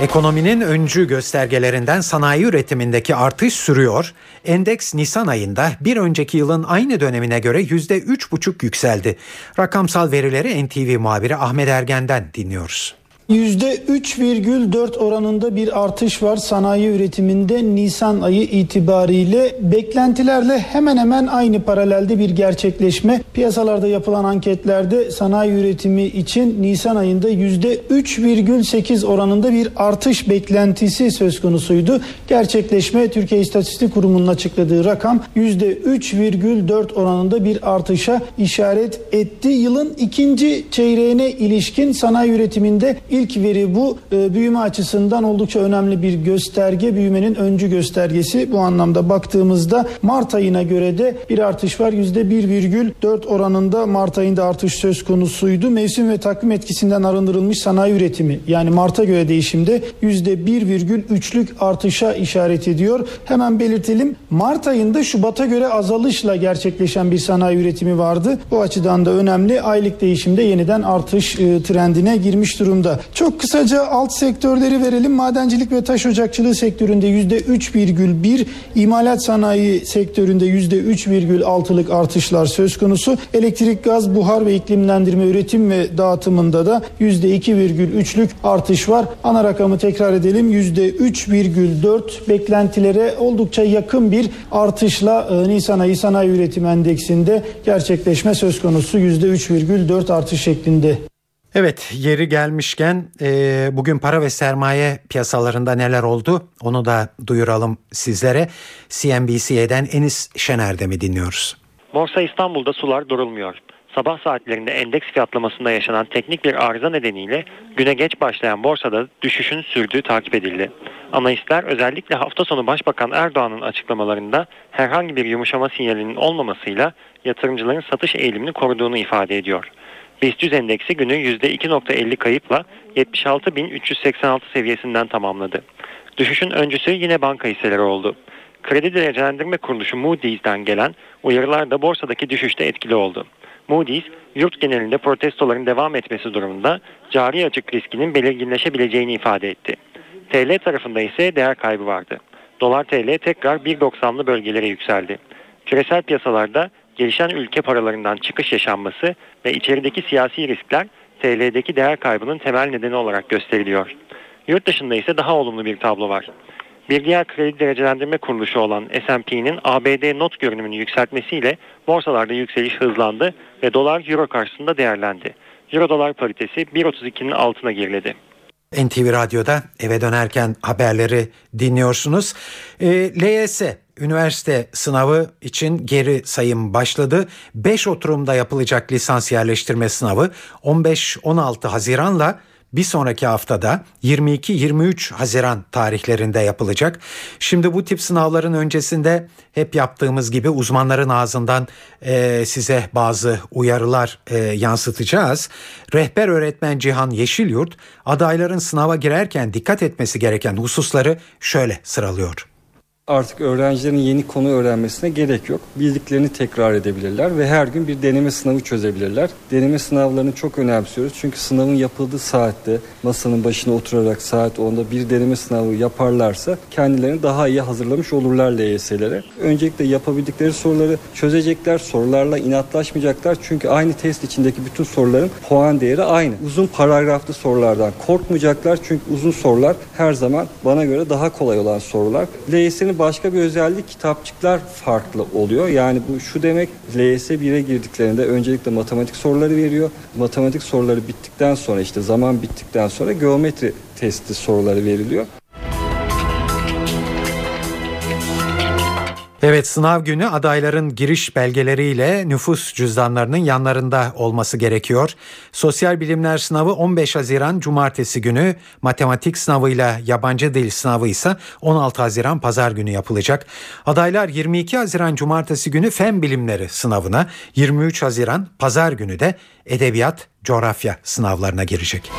Ekonominin öncü göstergelerinden sanayi üretimindeki artış sürüyor. Endeks Nisan ayında bir önceki yılın aynı dönemine göre yüzde üç virgül beş yükseldi. Rakamsal verileri N T V muhabiri Ahmet Ergen'den dinliyoruz. yüzde üç virgül dört oranında bir artış var sanayi üretiminde Nisan ayı itibariyle. Beklentilerle hemen hemen aynı paralelde bir gerçekleşme. Piyasalarda yapılan anketlerde sanayi üretimi için Nisan ayında yüzde üç virgül sekiz oranında bir artış beklentisi söz konusuydu. Gerçekleşme Türkiye İstatistik Kurumu'nun açıkladığı rakam yüzde üç virgül dört oranında bir artışa işaret etti. Yılın ikinci çeyreğine ilişkin sanayi üretiminde İlk veri bu. E, büyüme açısından oldukça önemli bir gösterge. Büyümenin öncü göstergesi. Bu anlamda baktığımızda Mart ayına göre de bir artış var. yüzde bir virgül dört oranında Mart ayında artış söz konusuydu. Mevsim ve takvim etkisinden arındırılmış sanayi üretimi, yani Mart'a göre değişimde yüzde bir virgül üçlük artışa işaret ediyor. Hemen belirtelim. Mart ayında Şubat'a göre azalışla gerçekleşen bir sanayi üretimi vardı. Bu açıdan da önemli. Aylık değişimde yeniden artış e, trendine girmiş durumda. Çok kısaca alt sektörleri verelim. Madencilik ve taş ocakçılığı sektöründe yüzde üç virgül bir, imalat sanayi sektöründe yüzde üç virgül altılık artışlar söz konusu. Elektrik, gaz, buhar ve iklimlendirme üretim ve dağıtımında da yüzde iki virgül üçlük artış var. Ana rakamı tekrar edelim. yüzde üç virgül dört beklentilere oldukça yakın bir artışla e, Nisan ayı sanayi üretim endeksinde gerçekleşme söz konusu. yüzde üç virgül dört artış şeklinde. Evet, yeri gelmişken e, bugün para ve sermaye piyasalarında neler oldu onu da duyuralım sizlere. C N B C'den Enis Şener'de mi dinliyoruz? Borsa İstanbul'da sular durulmuyor. Sabah saatlerinde endeks fiyatlamasında yaşanan teknik bir arıza nedeniyle güne geç başlayan borsada düşüşün sürdüğü takip edildi. Analistler özellikle hafta sonu Başbakan Erdoğan'ın açıklamalarında herhangi bir yumuşama sinyalinin olmamasıyla yatırımcıların satış eğilimini koruduğunu ifade ediyor. BIST yüz endeksi günü yüzde iki virgül elli kayıpla yetmiş altı bin üç yüz seksen altı seviyesinden tamamladı. Düşüşün öncüsü yine banka hisseleri oldu. Kredi derecelendirme kuruluşu Moody's'den gelen uyarılar da borsadaki düşüşte etkili oldu. Moody's, yurt genelinde protestoların devam etmesi durumunda cari açık riskinin belirginleşebileceğini ifade etti. T L tarafında ise değer kaybı vardı. Dolar T L tekrar bir virgül doksanlı bölgelere yükseldi. Küresel piyasalarda gelişen ülke paralarından çıkış yaşanması ve içerideki siyasi riskler T L'deki değer kaybının temel nedeni olarak gösteriliyor. Yurt dışında ise daha olumlu bir tablo var. Bir diğer kredi derecelendirme kuruluşu olan S and P'nin A B D not görünümünü yükseltmesiyle borsalarda yükseliş hızlandı ve dolar euro karşısında değerlendi. Euro dolar paritesi bir virgül otuz ikinin altına geriledi. N T V Radyo'da eve dönerken haberleri dinliyorsunuz. E, L Y S üniversite sınavı için geri sayım başladı. beş oturumda yapılacak lisans yerleştirme sınavı on beş on altı Haziran'la bir sonraki haftada yirmi iki yirmi üç Haziran tarihlerinde yapılacak. Şimdi bu tip sınavların öncesinde hep yaptığımız gibi uzmanların ağzından e, size bazı uyarılar e, yansıtacağız. Rehber öğretmen Cihan Yeşilyurt adayların sınava girerken dikkat etmesi gereken hususları şöyle sıralıyor. Artık öğrencilerin yeni konu öğrenmesine gerek yok. Bildiklerini tekrar edebilirler ve her gün bir deneme sınavı çözebilirler. Deneme sınavlarını çok önemsiyoruz. Çünkü sınavın yapıldığı saatte masanın başına oturarak saat onda bir deneme sınavı yaparlarsa kendilerini daha iyi hazırlamış olurlar L Y S'lere. Öncelikle yapabildikleri soruları çözecekler. Sorularla inatlaşmayacaklar. Çünkü aynı test içindeki bütün soruların puan değeri aynı. Uzun paragraflı sorulardan korkmayacaklar. Çünkü uzun sorular her zaman bana göre daha kolay olan sorular. L Y S'nin başka bir özellik, kitapçıklar farklı oluyor. Yani bu şu demek, L Y S bire girdiklerinde öncelikle matematik soruları veriyor. Matematik soruları bittikten sonra işte zaman bittikten sonra geometri testi soruları veriliyor. Evet, sınav günü adayların giriş belgeleriyle nüfus cüzdanlarının yanlarında olması gerekiyor. Sosyal bilimler sınavı on beş Haziran Cumartesi günü, matematik sınavıyla yabancı dil sınavı ise on altı Haziran Pazar günü yapılacak. Adaylar yirmi iki Haziran Cumartesi günü fen bilimleri sınavına, yirmi üç Haziran Pazar günü de edebiyat, coğrafya sınavlarına girecek.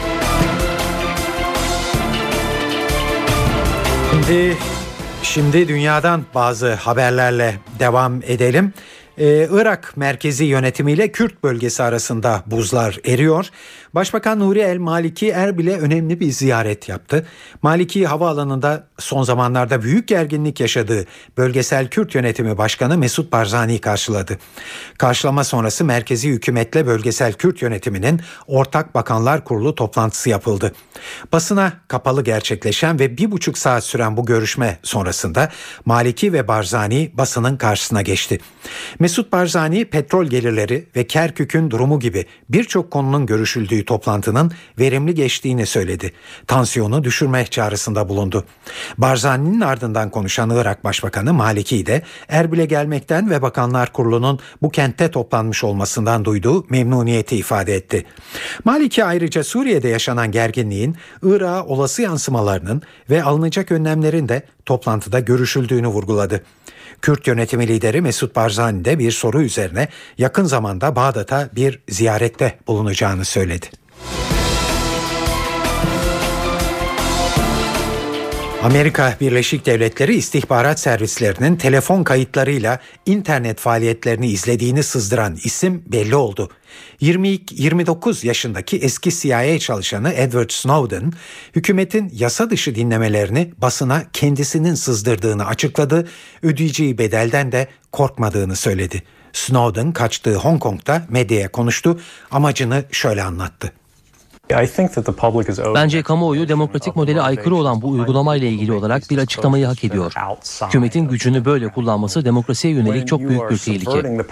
Şimdi... Şimdi dünyadan bazı haberlerle devam edelim. Ee, Irak merkezi yönetimiyle Kürt bölgesi arasında buzlar eriyor. Başbakan Nuri El Maliki Erbil'e önemli bir ziyaret yaptı. Maliki havaalanında son zamanlarda büyük gerginlik yaşadığı Bölgesel Kürt Yönetimi Başkanı Mesut Barzani'yi karşıladı. Karşılama sonrası merkezi hükümetle Bölgesel Kürt Yönetimi'nin Ortak Bakanlar Kurulu toplantısı yapıldı. Basına kapalı gerçekleşen ve bir buçuk saat süren bu görüşme sonrasında Maliki ve Barzani basının karşısına geçti. Mesut Barzani petrol gelirleri ve Kerkük'ün durumu gibi birçok konunun görüşüldüğü toplantının verimli geçtiğini söyledi. Tansiyonu düşürme çağrısında bulundu. Barzani'nin ardından konuşan Irak Başbakanı Maliki de Erbil'e gelmekten ve Bakanlar Kurulu'nun bu kentte toplanmış olmasından duyduğu memnuniyeti ifade etti. Maliki ayrıca Suriye'de yaşanan gerginliğin, Irak'a olası yansımalarının ve alınacak önlemlerin de toplantıda görüşüldüğünü vurguladı. Kürt yönetimi lideri Mesut Barzani de bir soru üzerine yakın zamanda Bağdat'a bir ziyarette bulunacağını söyledi. Amerika Birleşik Devletleri istihbarat servislerinin telefon kayıtlarıyla internet faaliyetlerini izlediğini sızdıran isim belli oldu. yirmi, yirmi dokuz yaşındaki eski C I A çalışanı Edward Snowden, hükümetin yasa dışı dinlemelerini basına kendisinin sızdırdığını açıkladı, ödeyeceği bedelden de korkmadığını söyledi. Snowden kaçtığı Hong Kong'da medyaya konuştu, amacını şöyle anlattı. Bence kamuoyu demokratik modele aykırı olan bu uygulamayla ilgili olarak bir açıklamayı hak ediyor. Hükümetin gücünü böyle kullanması demokrasiye yönelik çok büyük bir tehlike.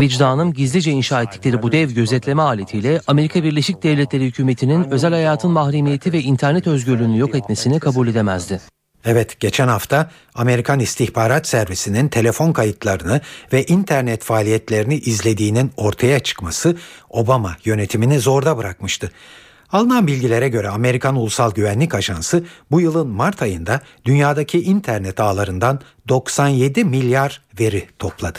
Vicdanım gizlice inşa ettikleri bu dev gözetleme aletiyle Amerika Birleşik Devletleri hükümetinin özel hayatın mahremiyeti ve internet özgürlüğünü yok etmesini kabul edemezdi. Evet, geçen hafta Amerikan İstihbarat Servisi'nin telefon kayıtlarını ve internet faaliyetlerini izlediğinin ortaya çıkması Obama yönetimini zorda bırakmıştı. Alınan bilgilere göre Amerikan Ulusal Güvenlik Ajansı bu yılın Mart ayında dünyadaki internet ağlarından doksan yedi milyar veri topladı.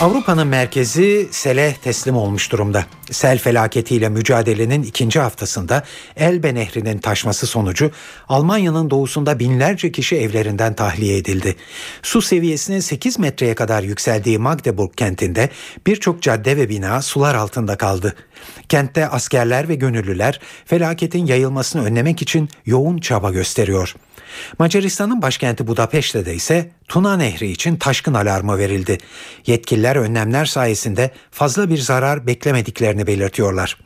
Avrupa'nın merkezi sele teslim olmuş durumda. Sel felaketiyle mücadelenin ikinci haftasında Elbe Nehri'nin taşması sonucu Almanya'nın doğusunda binlerce kişi evlerinden tahliye edildi. Su seviyesinin sekiz metreye kadar yükseldiği Magdeburg kentinde birçok cadde ve bina sular altında kaldı. Kentte askerler ve gönüllüler felaketin yayılmasını önlemek için yoğun çaba gösteriyor. Macaristan'ın başkenti Budapeşte'de ise Tuna Nehri için taşkın alarmı verildi. Yetkililer önlemler sayesinde fazla bir zarar beklemediklerini belirtiyorlar.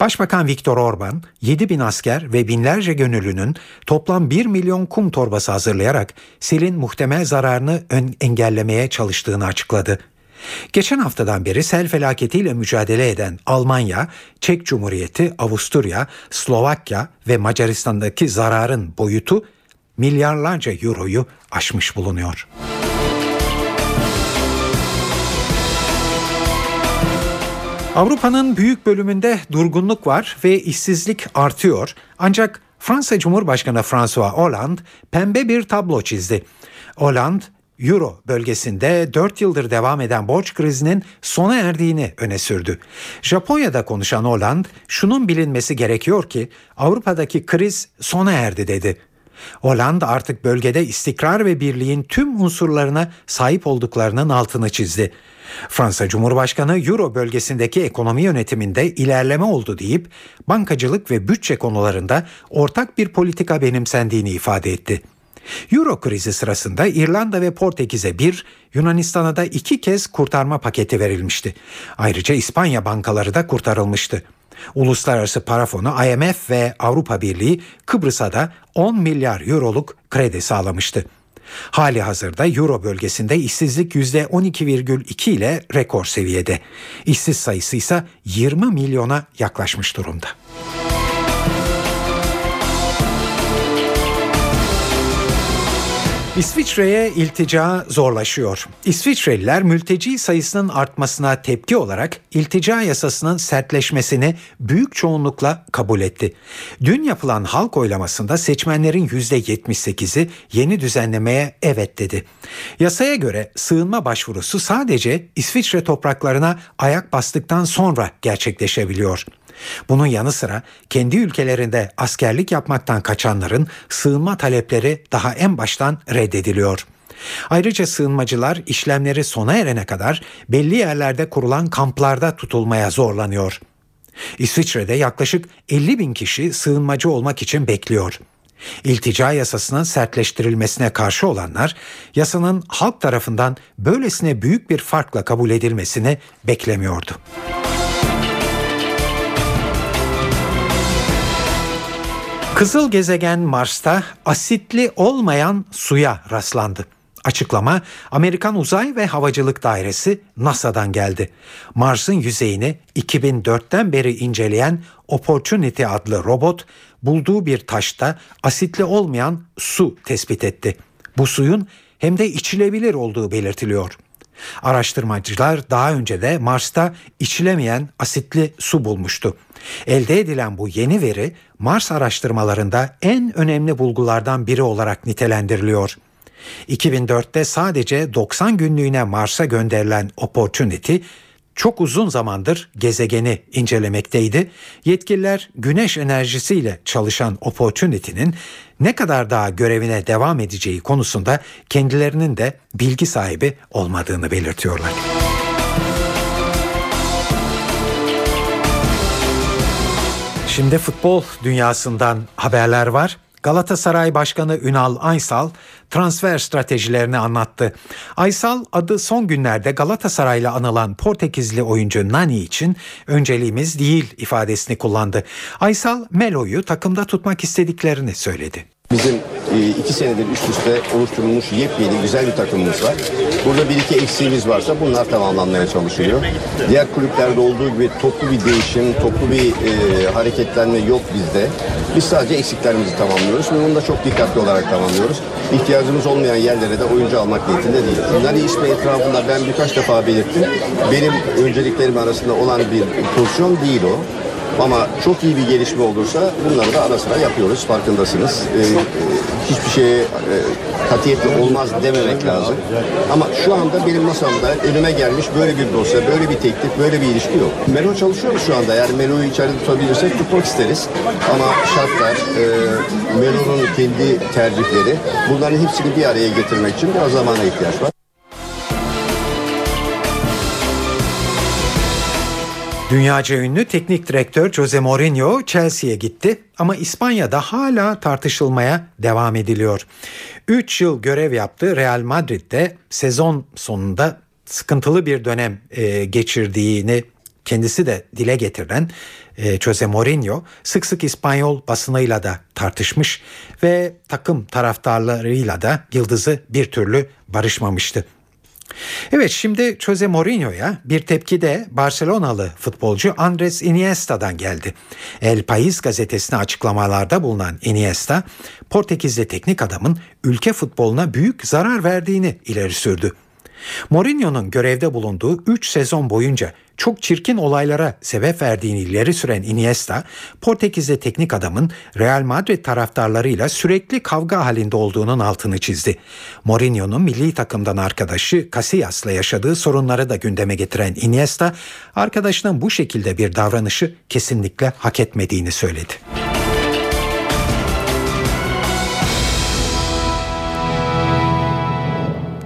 Başbakan Viktor Orbán, yedi bin asker ve binlerce gönüllünün toplam bir milyon kum torbası hazırlayarak selin muhtemel zararını engellemeye çalıştığını açıkladı. Geçen haftadan beri sel felaketiyle mücadele eden Almanya, Çek Cumhuriyeti, Avusturya, Slovakya ve Macaristan'daki zararın boyutu milyarlarca euroyu aşmış bulunuyor. Avrupa'nın büyük bölümünde durgunluk var ve işsizlik artıyor. Ancak Fransa Cumhurbaşkanı François Hollande pembe bir tablo çizdi. Hollande, Euro bölgesinde dört yıldır devam eden borç krizinin sona erdiğini öne sürdü. Japonya'da konuşan Hollande, şunun bilinmesi gerekiyor ki Avrupa'daki kriz sona erdi dedi. Hollande artık bölgede istikrar ve birliğin tüm unsurlarına sahip olduklarının altını çizdi. Fransa Cumhurbaşkanı Euro bölgesindeki ekonomi yönetiminde ilerleme oldu deyip bankacılık ve bütçe konularında ortak bir politika benimsendiğini ifade etti. Euro krizi sırasında İrlanda ve Portekiz'e bir, Yunanistan'a da iki kez kurtarma paketi verilmişti. Ayrıca İspanya bankaları da kurtarılmıştı. Uluslararası Para Fonu, I M F ve Avrupa Birliği Kıbrıs'a da on milyar euroluk kredi sağlamıştı. Hali hazırda Euro bölgesinde işsizlik yüzde on iki virgül iki ile rekor seviyede. İşsiz sayısı ise yirmi milyona yaklaşmış durumda. İsviçre'ye iltica zorlaşıyor. İsviçreliler mülteci sayısının artmasına tepki olarak iltica yasasının sertleşmesini büyük çoğunlukla kabul etti. Dün yapılan halk oylamasında seçmenlerin yüzde yetmiş sekizi yeni düzenlemeye evet dedi. Yasaya göre sığınma başvurusu sadece İsviçre topraklarına ayak bastıktan sonra gerçekleşebiliyor. Bunun yanı sıra kendi ülkelerinde askerlik yapmaktan kaçanların sığınma talepleri daha en baştan reddediliyor. Ayrıca sığınmacılar işlemleri sona erene kadar belli yerlerde kurulan kamplarda tutulmaya zorlanıyor. İsviçre'de yaklaşık elli bin kişi sığınmacı olmak için bekliyor. İltica yasasının sertleştirilmesine karşı olanlar, yasanın halk tarafından böylesine büyük bir farkla kabul edilmesini beklemiyordu. Kızıl gezegen Mars'ta asitli olmayan suya rastlandı. Açıklama Amerikan Uzay ve Havacılık Dairesi NASA'dan geldi. Mars'ın yüzeyini iki bin dörtten beri inceleyen Opportunity adlı robot bulduğu bir taşta asitli olmayan su tespit etti. Bu suyun hem de içilebilir olduğu belirtiliyor. Araştırmacılar daha önce de Mars'ta içilemeyen asitli su bulmuştu. Elde edilen bu yeni veri Mars araştırmalarında en önemli bulgulardan biri olarak nitelendiriliyor. iki bin dörtte sadece doksan günlüğüne Mars'a gönderilen Opportunity çok uzun zamandır gezegeni incelemekteydi. Yetkililer güneş enerjisiyle çalışan Opportunity'nin ne kadar daha görevine devam edeceği konusunda kendilerinin de bilgi sahibi olmadığını belirtiyorlar. Şimdi futbol dünyasından haberler var. Galatasaray Başkanı Ünal Aysal transfer stratejilerini anlattı. Aysal adı son günlerde Galatasaray'la anılan Portekizli oyuncu Nani için önceliğimiz değil ifadesini kullandı. Aysal Melo'yu takımda tutmak istediklerini söyledi. Bizim iki senedir üst üste oluşturulmuş yepyeni güzel bir takımımız var. Burada bir iki eksiğimiz varsa bunlar tamamlanmaya çalışıyor. Diğer kulüplerde olduğu gibi toplu bir değişim, toplu bir e, hareketlenme yok bizde. Biz sadece eksiklerimizi tamamlıyoruz. Bunu da çok dikkatli olarak tamamlıyoruz. İhtiyacımız olmayan yerlere de oyuncu almak niyetinde değil. Bunların ismi etrafında ben birkaç defa belirttim. Benim önceliklerim arasında olan bir pozisyon değil o. Ama çok iyi bir gelişme olursa bunları da ara sıra yapıyoruz, farkındasınız. Ee, hiçbir şeye e, katiyetle olmaz dememek lazım. Ama şu anda benim masamda önüme gelmiş böyle bir dosya, böyle bir teklif, böyle bir ilişki yok. Melo çalışıyoruz şu anda. Yani Melo'yu içeride tutabilirsek tutmak isteriz. Ama şartlar, e, Melo'nun kendi tercihleri, bunların hepsini bir araya getirmek için biraz zamana ihtiyaç var. Dünyaca ünlü teknik direktör José Mourinho Chelsea'ye gitti ama İspanya'da hala tartışılmaya devam ediliyor. üç yıl görev yaptı Real Madrid'de sezon sonunda sıkıntılı bir dönem e, geçirdiğini kendisi de dile getiren e, José Mourinho sık sık İspanyol basınıyla da tartışmış ve takım taraftarlarıyla da yıldızı bir türlü barışmamıştı. Evet, şimdi José Mourinho'ya bir tepki de Barcelonalı futbolcu Andrés Iniesta'dan geldi. El País gazetesine açıklamalarda bulunan Iniesta, Portekizli teknik adamın ülke futboluna büyük zarar verdiğini ileri sürdü. Mourinho'nun görevde bulunduğu üç sezon boyunca çok çirkin olaylara sebep verdiğini ileri süren Iniesta, Portekizli teknik adamın Real Madrid taraftarlarıyla sürekli kavga halinde olduğunun altını çizdi. Mourinho'nun milli takımdan arkadaşı Casillas'la yaşadığı sorunları da gündeme getiren Iniesta, arkadaşının bu şekilde bir davranışı kesinlikle hak etmediğini söyledi.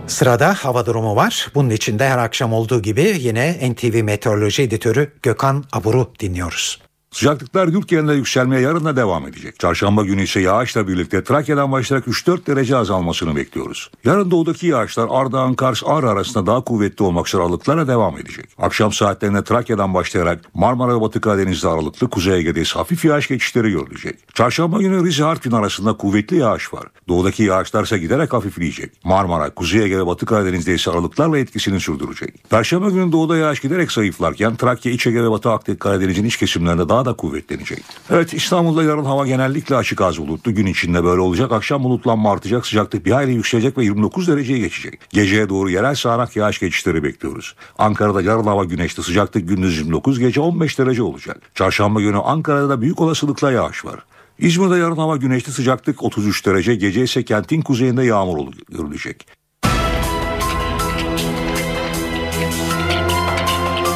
Sırada hava durumu var. Bunun için de her akşam olduğu gibi yine N T V Meteoroloji Editörü Gökhan Aburu dinliyoruz. Sıcaklıklar yurt genelinde yükselmeye yarın da devam edecek. Çarşamba günü ise yağışla birlikte Trakya'dan başlayarak üç dört derece azalmasını bekliyoruz. Yarın doğudaki yağışlar Ardahan, Kars, Ağrı arasında daha kuvvetli olmak üzere aralıklara devam edecek. Akşam saatlerinde Trakya'dan başlayarak Marmara ve Batı Karadeniz'de aralıklı, Kuzey Ege'de hafif yağış geçişleri görülecek. Çarşamba günü Rize, Artvin arasında kuvvetli yağış var. Doğudaki yağışlar ise giderek hafifleyecek. Marmara, Kuzey Ege ve Batı Karadeniz'de ise aralıklarla etkisini sürdürecek. Perşembe günü doğuda yağış giderek zayıflarken Trakya, İç Ege ve Batı Akdeniz Karadeniz'in iç kesimlerinde daha Daha da kuvvetlenecek. Evet, İstanbul'da yarın hava genellikle açık, az bulutlu. Gün içinde böyle olacak. Akşam bulutlanma artacak. Sıcaklık bir hayli yükselecek ve yirmi dokuz dereceye geçecek. Geceye doğru yerel sağanak yağış geçişleri bekliyoruz. Ankara'da yarın hava güneşli. Sıcaklık gündüz yirmi dokuz, gece on beş derece olacak. Çarşamba günü Ankara'da da büyük olasılıkla yağış var. İzmir'de yarın hava güneşli. Sıcaklık otuz üç derece. Gece ise kentin kuzeyinde yağmur görülecek.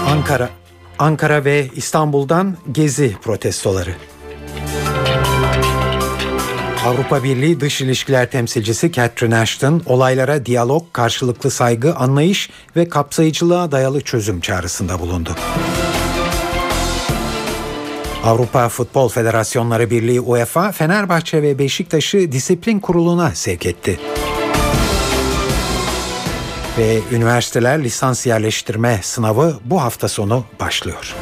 Ankara Ankara ve İstanbul'dan Gezi protestoları. Avrupa Birliği Dış İlişkiler Temsilcisi Catherine Ashton, olaylara diyalog, karşılıklı saygı, anlayış ve kapsayıcılığa dayalı çözüm çağrısında bulundu. Avrupa Futbol Federasyonları Birliği UEFA, Fenerbahçe ve Beşiktaş'ı disiplin kuruluna sevk etti. Ve üniversiteler lisans yerleştirme sınavı bu hafta sonu başlıyor.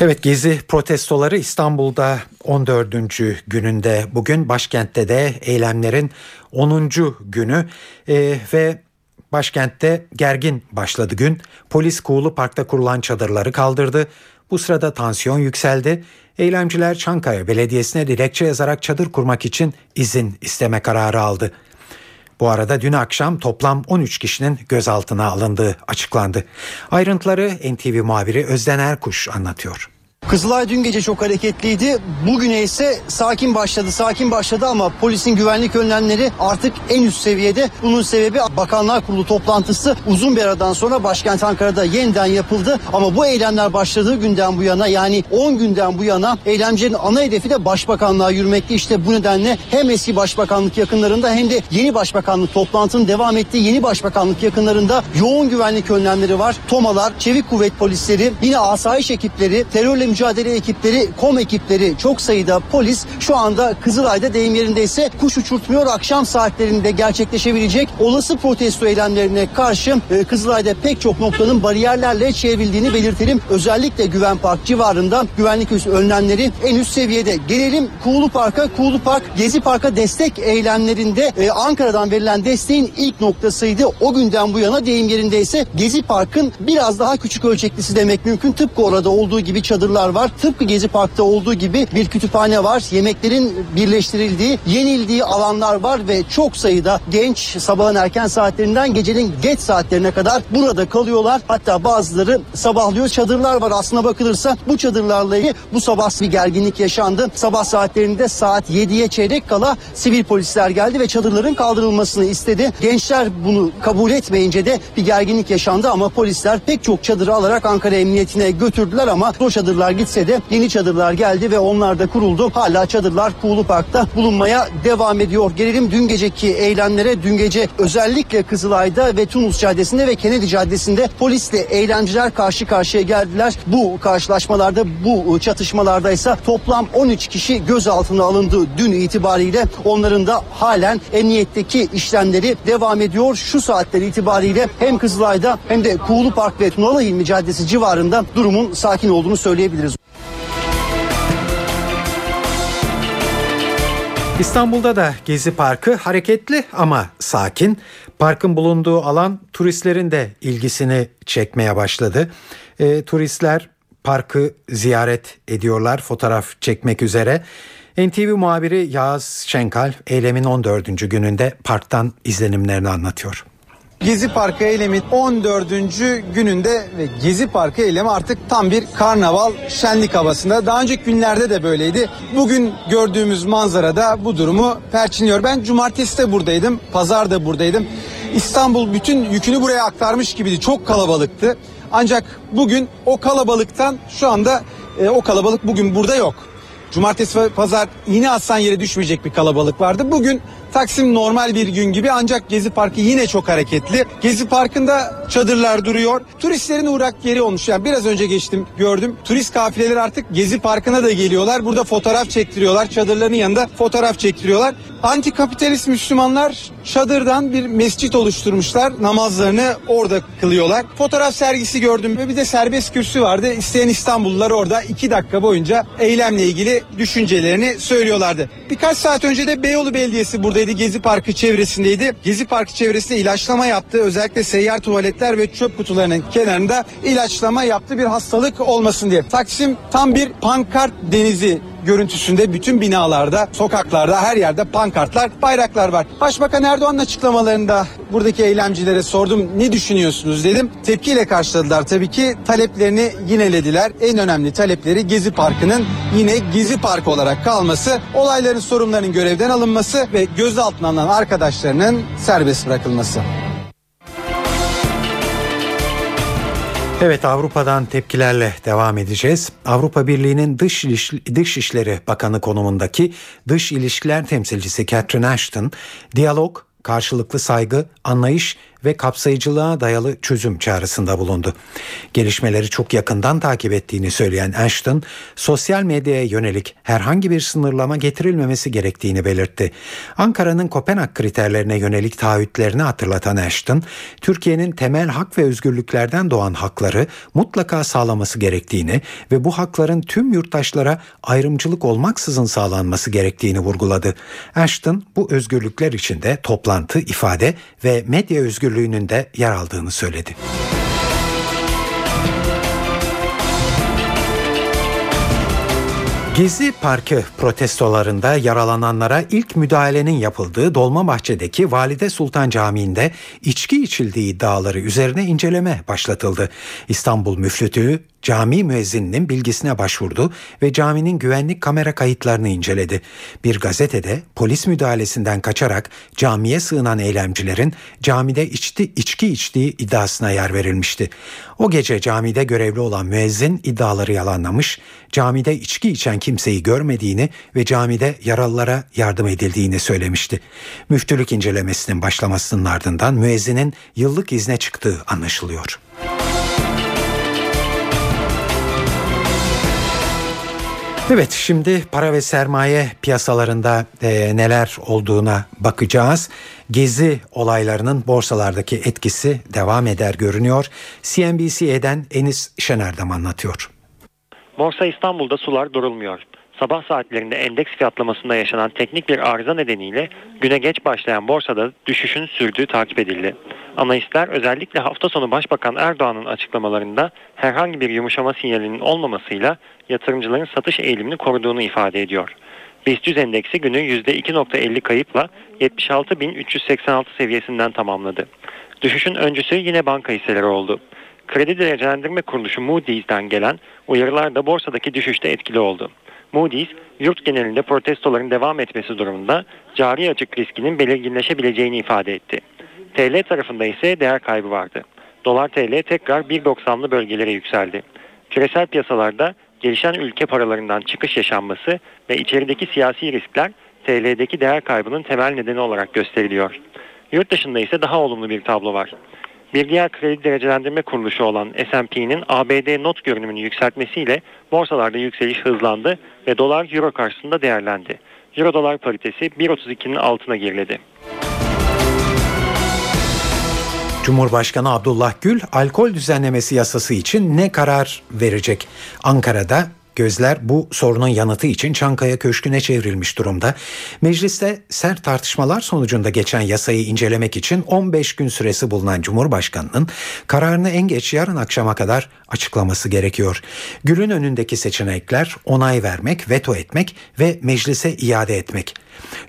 Evet, Gezi protestoları İstanbul'da on dördüncü gününde bugün, başkentte de eylemlerin onuncu günü ee, ve başkentte gergin başladı gün. Polis Kuğulu Park'ta kurulan çadırları kaldırdı. Bu sırada tansiyon yükseldi. Eylemciler Çankaya Belediyesi'ne dilekçe yazarak çadır kurmak için izin isteme kararı aldı. Bu arada dün akşam toplam on üç kişinin gözaltına alındığı açıklandı. Ayrıntıları N T V muhabiri Özden Erkuş anlatıyor. Kızılay dün gece çok hareketliydi. Bugüne ise sakin başladı. Sakin başladı ama polisin güvenlik önlemleri artık en üst seviyede. Bunun sebebi Bakanlar Kurulu toplantısı uzun bir aradan sonra başkent Ankara'da yeniden yapıldı. Ama bu eylemler başladığı günden bu yana, yani on günden bu yana eylemcilerin ana hedefi de başbakanlığa yürümekti. İşte bu nedenle hem eski başbakanlık yakınlarında hem de yeni başbakanlık toplantının devam ettiği yeni başbakanlık yakınlarında yoğun güvenlik önlemleri var. Tomalar, çevik kuvvet polisleri, yine asayiş ekipleri, terörle mücadele ekipleri, KOM ekipleri, çok sayıda polis şu anda Kızılay'da, deyim yerindeyse kuş uçurtmuyor. Akşam saatlerinde gerçekleşebilecek olası protesto eylemlerine karşı e, Kızılay'da pek çok noktanın bariyerlerle çevrildiğini belirtelim. Özellikle Güven Park civarında güvenlik önlemleri en üst seviyede. Gelelim Kuğulu Park'a. Kuğulu Park, Gezi Park'a destek eylemlerinde e, Ankara'dan verilen desteğin ilk noktasıydı. O günden bu yana, deyim yerindeyse Gezi Park'ın biraz daha küçük ölçeklisi demek mümkün. Tıpkı orada olduğu gibi çadırlar var. Tıpkı Gezi Park'ta olduğu gibi bir kütüphane var. Yemeklerin birleştirildiği, yenildiği alanlar var ve çok sayıda genç sabahın erken saatlerinden gecenin geç saatlerine kadar burada kalıyorlar. Hatta bazıları sabahlıyor. Çadırlar var. Aslına bakılırsa bu çadırlarla ilgili bu sabah bir gerginlik yaşandı. Sabah saatlerinde saat yediye çeyrek kala sivil polisler geldi ve çadırların kaldırılmasını istedi. Gençler bunu kabul etmeyince de bir gerginlik yaşandı ama polisler pek çok çadırı alarak Ankara Emniyeti'ne götürdüler ama o çadırlar gitse de yeni çadırlar geldi ve onlar da kuruldu. Hala çadırlar Kuğulu Park'ta bulunmaya devam ediyor. Gelelim dün geceki eylemlere. Dün gece özellikle Kızılay'da ve Tunus Caddesi'nde ve Kennedy Caddesi'nde polisle eylemciler karşı karşıya geldiler. Bu karşılaşmalarda, bu çatışmalardaysa toplam on üç kişi gözaltına alındı dün itibariyle. Onların da halen emniyetteki işlemleri devam ediyor. Şu saatler itibariyle hem Kızılay'da hem de Kuğulu Park ve Tunalı Hilmi Caddesi civarında durumun sakin olduğunu söyleyebiliriz. İstanbul'da da Gezi Parkı hareketli ama sakin. Parkın bulunduğu alan turistlerin de ilgisini çekmeye başladı. E, turistler parkı ziyaret ediyorlar fotoğraf çekmek üzere. N T V muhabiri Yağız Şenkal eylemin on dördüncü gününde parktan izlenimlerini anlatıyor. Gezi Parkı eylemin on dördüncü gününde ve Gezi Parkı eylemi artık tam bir karnaval, şenlik havasında. Daha önceki günlerde de böyleydi. Bugün gördüğümüz manzara da bu durumu perçinliyor. Ben cumartesi de buradaydım, pazar da buradaydım. İstanbul bütün yükünü buraya aktarmış gibiydi. Çok kalabalıktı. Ancak bugün o kalabalıktan şu anda e, o kalabalık bugün burada yok. Cumartesi ve pazar yine atsan yere düşmeyecek bir kalabalık vardı. Bugün Taksim normal bir gün gibi, ancak Gezi Parkı yine çok hareketli. Gezi Parkı'nda çadırlar duruyor. Turistlerin uğrak yeri olmuş. Yani biraz önce geçtim, gördüm. Turist kafileleri artık Gezi Parkı'na da geliyorlar. Burada fotoğraf çektiriyorlar. Çadırların yanında fotoğraf çektiriyorlar. Antikapitalist Müslümanlar çadırdan bir mescit oluşturmuşlar. Namazlarını orada kılıyorlar. Fotoğraf sergisi gördüm. Bir de serbest kürsü vardı. İsteyen İstanbullular orada iki dakika boyunca eylemle ilgili düşüncelerini söylüyorlardı. Birkaç saat önce de Beyoğlu Belediyesi buradaydı. Gezi Parkı çevresindeydi. Gezi Parkı çevresinde ilaçlama yaptı. Özellikle seyyar tuvaletler ve çöp kutularının kenarında ilaçlama yaptı, bir hastalık olmasın diye. Taksim tam bir pankart denizi görüntüsünde, bütün binalarda, sokaklarda, her yerde pankartlar, bayraklar var. Başbakan Erdoğan'ın açıklamalarında buradaki eylemcilere sordum, ne düşünüyorsunuz dedim. Tepkiyle karşıladılar tabii ki, taleplerini yinelediler. En önemli talepleri Gezi Parkı'nın yine Gezi Parkı olarak kalması, olayların sorumlularının görevden alınması ve gözaltına alınan arkadaşlarının serbest bırakılması. Evet, Avrupa'dan tepkilerle devam edeceğiz. Avrupa Birliği'nin Dış, İliş, Dış İşleri Bakanı konumundaki Dış İlişkiler Temsilcisi Catherine Ashton, diyalog, karşılıklı saygı, anlayış ve kapsayıcılığa dayalı çözüm çağrısında bulundu. Gelişmeleri çok yakından takip ettiğini söyleyen Ashton, sosyal medyaya yönelik herhangi bir sınırlama getirilmemesi gerektiğini belirtti. Ankara'nın Kopenhag kriterlerine yönelik taahhütlerini hatırlatan Ashton, Türkiye'nin temel hak ve özgürlüklerden doğan hakları mutlaka sağlaması gerektiğini ve bu hakların tüm yurttaşlara ayrımcılık olmaksızın sağlanması gerektiğini vurguladı. Ashton, bu özgürlükler içinde toplantı, ifade ve medya özgürlüğü de yer aldığını söyledi. Gezi Parkı protestolarında yaralananlara ilk müdahalenin yapıldığı Dolmabahçe'deki Valide Sultan Camii'nde içki içildiği iddiaları üzerine inceleme başlatıldı. İstanbul Müftülüğü cami müezzininin bilgisine başvurdu ve caminin güvenlik kamera kayıtlarını inceledi. Bir gazetede polis müdahalesinden kaçarak camiye sığınan eylemcilerin camide içti, içki içtiği iddiasına yer verilmişti. O gece camide görevli olan müezzin iddiaları yalanlamış, camide içki içen kimseyi görmediğini ve camide yaralılara yardım edildiğini söylemişti. Müftülük incelemesinin başlamasının ardından müezzinin yıllık izne çıktığı anlaşılıyor. Evet, şimdi para ve sermaye piyasalarında e, neler olduğuna bakacağız. Gezi olaylarının borsalardaki etkisi devam eder görünüyor. C N B C'den Enis Şenerdem anlatıyor. Borsa İstanbul'da sular durulmuyor. Sabah saatlerinde endeks fiyatlamasında yaşanan teknik bir arıza nedeniyle güne geç başlayan borsada düşüşün sürdüğü takip edildi. Analistler özellikle hafta sonu Başbakan Erdoğan'ın açıklamalarında herhangi bir yumuşama sinyalinin olmamasıyla yatırımcıların satış eğilimini koruduğunu ifade ediyor. BIST yüz endeksi günü yüzde iki virgül elli kayıpla yetmiş altı bin üç yüz seksen altı seviyesinden tamamladı. Düşüşün öncüsü yine banka hisseleri oldu. Kredi derecelendirme kuruluşu Moody's'den gelen uyarılar da borsadaki düşüşte etkili oldu. Moody's, yurt genelinde protestoların devam etmesi durumunda cari açık riskinin belirginleşebileceğini ifade etti. T L tarafında ise değer kaybı vardı. Dolar T L tekrar bir virgül doksanlı bölgelere yükseldi. Küresel piyasalarda gelişen ülke paralarından çıkış yaşanması ve içerideki siyasi riskler T L'deki değer kaybının temel nedeni olarak gösteriliyor. Yurt dışında ise daha olumlu bir tablo var. Bir diğer kredi derecelendirme kuruluşu olan S and P'nin A B D not görünümünü yükseltmesiyle borsalarda yükseliş hızlandı ve dolar euro karşısında değerlendi. Euro dolar paritesi bir virgül otuz ikinin altına geriledi. Cumhurbaşkanı Abdullah Gül alkol düzenlemesi yasası için ne karar verecek? Ankara'da gözler bu sorunun yanıtı için Çankaya Köşkü'ne çevrilmiş durumda. Mecliste sert tartışmalar sonucunda geçen yasayı incelemek için on beş gün süresi bulunan Cumhurbaşkanı'nın kararını en geç yarın akşama kadar açıklaması gerekiyor. Gül'ün önündeki seçenekler onay vermek, veto etmek ve meclise iade etmek.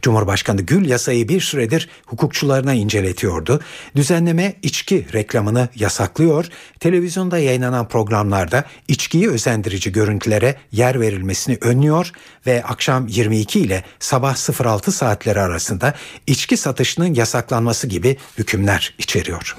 Cumhurbaşkanı Gül yasayı bir süredir hukukçularına inceletiyordu. Düzenleme içki reklamını yasaklıyor. Televizyonda yayınlanan programlarda içkiyi özendirici görüntülere yer verilmesini önlüyor ve akşam yirmi iki ile sabah altı saatleri arasında içki satışının yasaklanması gibi hükümler içeriyor.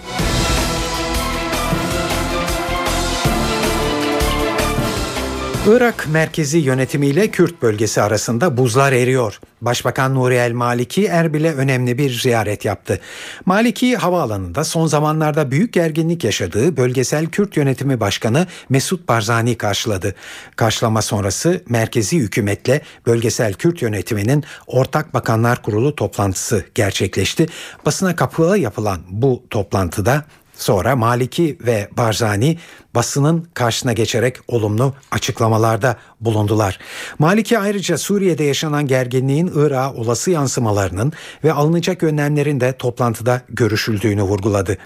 Irak merkezi yönetimiyle Kürt bölgesi arasında buzlar eriyor. Başbakan Nuri El Maliki Erbil'e önemli bir ziyaret yaptı. Maliki havaalanında son zamanlarda büyük gerginlik yaşadığı Bölgesel Kürt Yönetimi Başkanı Mesut Barzani karşıladı. Karşılama sonrası merkezi hükümetle Bölgesel Kürt Yönetimi'nin Ortak Bakanlar Kurulu toplantısı gerçekleşti. Basına kapalı yapılan bu toplantıda sonra Maliki ve Barzani basının karşısına geçerek olumlu açıklamalarda bulundular. Maliki ayrıca Suriye'de yaşanan gerginliğin Irak'a olası yansımalarının ve alınacak önlemlerin de toplantıda görüşüldüğünü vurguladı.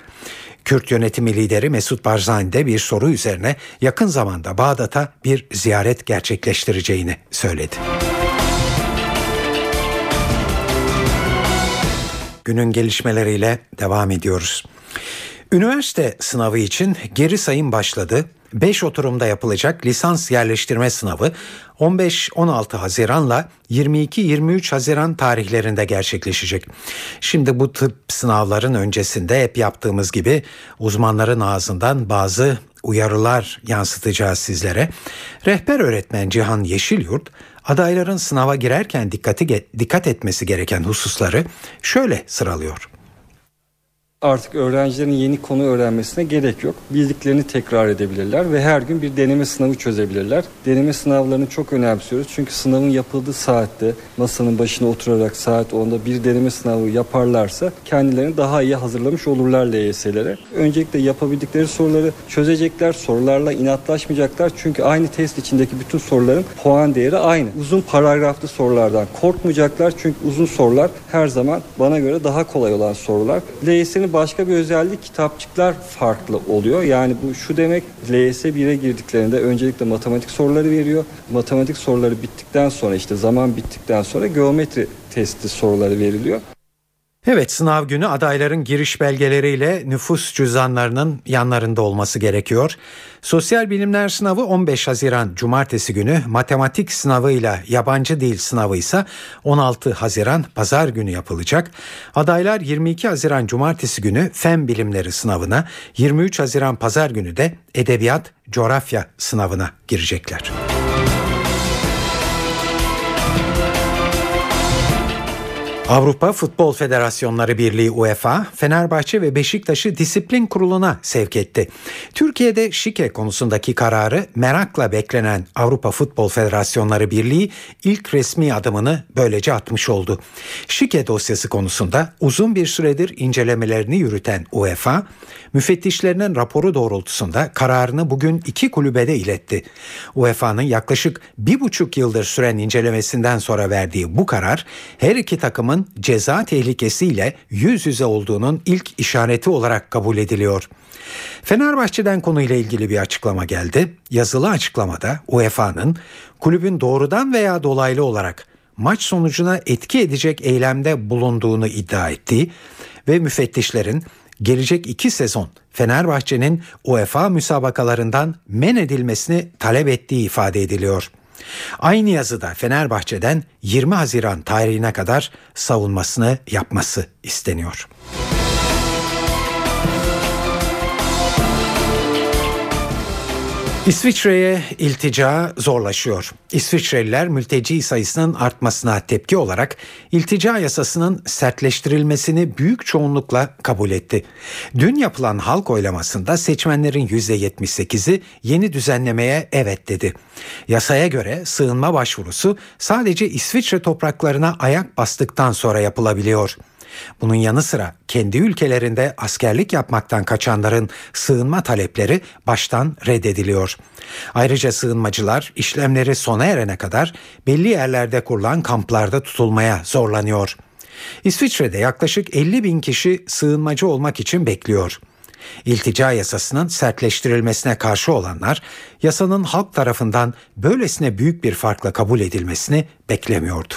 Kürt yönetimi lideri Mesut Barzani de bir soru üzerine yakın zamanda Bağdat'a bir ziyaret gerçekleştireceğini söyledi. Günün gelişmeleriyle devam ediyoruz. Üniversite sınavı için geri sayım başladı. beş oturumda yapılacak lisans yerleştirme sınavı on beş on altı Haziran'la yirmi iki yirmi üç Haziran tarihlerinde gerçekleşecek. Şimdi bu tıp sınavların öncesinde hep yaptığımız gibi uzmanların ağzından bazı uyarılar yansıtacağız sizlere. Rehber öğretmen Cihan Yeşilyurt, adayların sınava girerken dikkati, dikkat etmesi gereken hususları şöyle sıralıyor. Artık öğrencilerin yeni konu öğrenmesine gerek yok. Bildiklerini tekrar edebilirler ve her gün bir deneme sınavı çözebilirler. Deneme sınavlarını çok önemsiyoruz. Çünkü sınavın yapıldığı saatte masanın başına oturarak saat onda bir deneme sınavı yaparlarsa kendilerini daha iyi hazırlamış olurlar L Y S'lere. Öncelikle yapabildikleri soruları çözecekler. Sorularla inatlaşmayacaklar. Çünkü aynı test içindeki bütün soruların puan değeri aynı. Uzun paragraflı sorulardan korkmayacaklar. Çünkü uzun sorular her zaman bana göre daha kolay olan sorular. L Y S'nin başka bir özelliği kitapçıklar farklı oluyor. Yani bu şu demek, L Y S bire girdiklerinde öncelikle matematik soruları veriyor. Matematik soruları bittikten sonra işte zaman bittikten sonra geometri testi soruları veriliyor. Evet, sınav günü adayların giriş belgeleriyle nüfus cüzdanlarının yanlarında olması gerekiyor. Sosyal bilimler sınavı on beş Haziran Cumartesi günü, matematik sınavıyla yabancı dil sınavı ise on altı Haziran Pazar günü yapılacak. Adaylar yirmi iki Haziran Cumartesi günü Fen Bilimleri sınavına, yirmi üç Haziran Pazar günü de Edebiyat, Coğrafya sınavına girecekler. Avrupa Futbol Federasyonları Birliği UEFA, Fenerbahçe ve Beşiktaş'ı disiplin kuruluna sevk etti. Türkiye'de şike konusundaki kararı merakla beklenen Avrupa Futbol Federasyonları Birliği ilk resmi adımını böylece atmış oldu. Şike dosyası konusunda uzun bir süredir incelemelerini yürüten UEFA, müfettişlerinin raporu doğrultusunda kararını bugün iki kulübede iletti. U E F A'nın yaklaşık bir buçuk yıldır süren incelemesinden sonra verdiği bu karar, her iki takımın ceza tehlikesiyle yüz yüze olduğunun ilk işareti olarak kabul ediliyor. Fenerbahçe'den konuyla ilgili bir açıklama geldi. Yazılı açıklamada U E F A'nın kulübün doğrudan veya dolaylı olarak maç sonucuna etki edecek eylemde bulunduğunu iddia ettiği ve müfettişlerin gelecek iki sezon Fenerbahçe'nin UEFA müsabakalarından men edilmesini talep ettiği ifade ediliyor. Aynı yazıda Fenerbahçe'den yirmi Haziran tarihine kadar savunmasını yapması isteniyor. İsviçre'ye iltica zorlaşıyor. İsviçreliler mülteci sayısının artmasına tepki olarak iltica yasasının sertleştirilmesini büyük çoğunlukla kabul etti. Dün yapılan halk oylamasında seçmenlerin yüzde yetmiş sekizi yeni düzenlemeye evet dedi. Yasaya göre sığınma başvurusu sadece İsviçre topraklarına ayak bastıktan sonra yapılabiliyor. Bunun yanı sıra kendi ülkelerinde askerlik yapmaktan kaçanların sığınma talepleri baştan reddediliyor. Ayrıca sığınmacılar işlemleri sona erene kadar belli yerlerde kurulan kamplarda tutulmaya zorlanıyor. İsviçre'de yaklaşık elli bin kişi sığınmacı olmak için bekliyor. İltica yasasının sertleştirilmesine karşı olanlar yasanın halk tarafından böylesine büyük bir farkla kabul edilmesini beklemiyordu.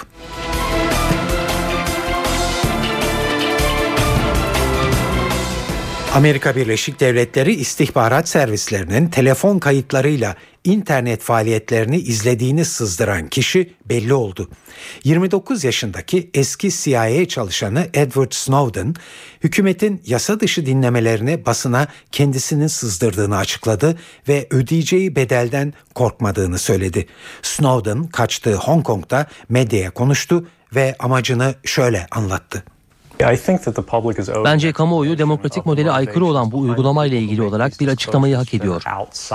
Amerika Birleşik Devletleri istihbarat servislerinin telefon kayıtlarıyla internet faaliyetlerini izlediğini sızdıran kişi belli oldu. yirmi dokuz yaşındaki eski C I A çalışanı Edward Snowden, hükümetin yasa dışı dinlemelerini basına kendisinin sızdırdığını açıkladı ve ödeyeceği bedelden korkmadığını söyledi. Snowden kaçtığı Hong Kong'da medyaya konuştu ve amacını şöyle anlattı. Bence kamuoyu demokratik modele aykırı olan bu uygulamayla ilgili olarak bir açıklamayı hak ediyor.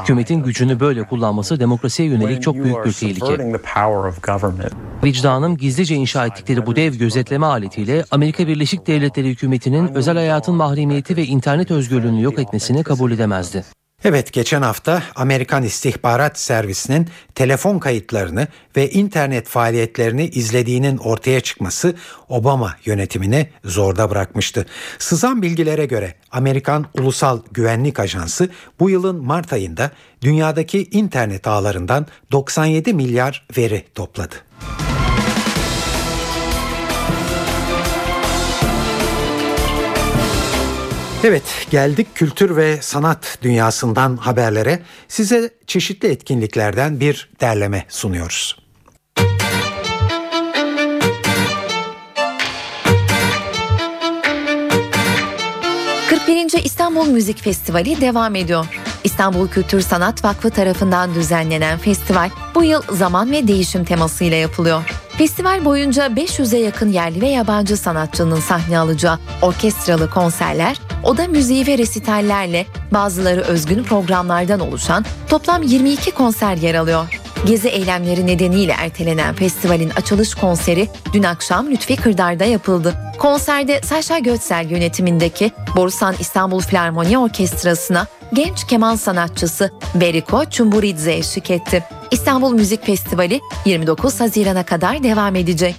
Hükümetin gücünü böyle kullanması demokrasiye yönelik çok büyük bir tehlike. Vicdanım gizlice inşa ettikleri bu dev gözetleme aletiyle Amerika Birleşik Devletleri hükümetinin özel hayatın mahremiyeti ve internet özgürlüğünü yok etmesini kabul edemezdi. Evet, geçen hafta Amerikan İstihbarat Servisinin telefon kayıtlarını ve internet faaliyetlerini izlediğinin ortaya çıkması Obama yönetimini zorda bırakmıştı. Sızan bilgilere göre Amerikan Ulusal Güvenlik Ajansı bu yılın Mart ayında dünyadaki internet ağlarından doksan yedi milyar veri topladı. Evet, geldik kültür ve sanat dünyasından haberlere. Size çeşitli etkinliklerden bir derleme sunuyoruz. kırk birinci İstanbul Müzik Festivali devam ediyor. İstanbul Kültür Sanat Vakfı tarafından düzenlenen festival bu yıl zaman ve değişim temasıyla yapılıyor. Festival boyunca beş yüze yakın yerli ve yabancı sanatçının sahne alacağı orkestralı konserler, oda müziği ve resitallerle bazıları özgün programlardan oluşan toplam yirmi iki konser yer alıyor. Gezi eylemleri nedeniyle ertelenen festivalin açılış konseri dün akşam Lütfi Kırdar'da yapıldı. Konserde Saşa Götsel yönetimindeki Borusan İstanbul Filarmoni Orkestrası'na genç keman sanatçısı Beriko Çumburidze eşlik etti. İstanbul Müzik Festivali yirmi dokuz Haziran'a kadar devam edecek.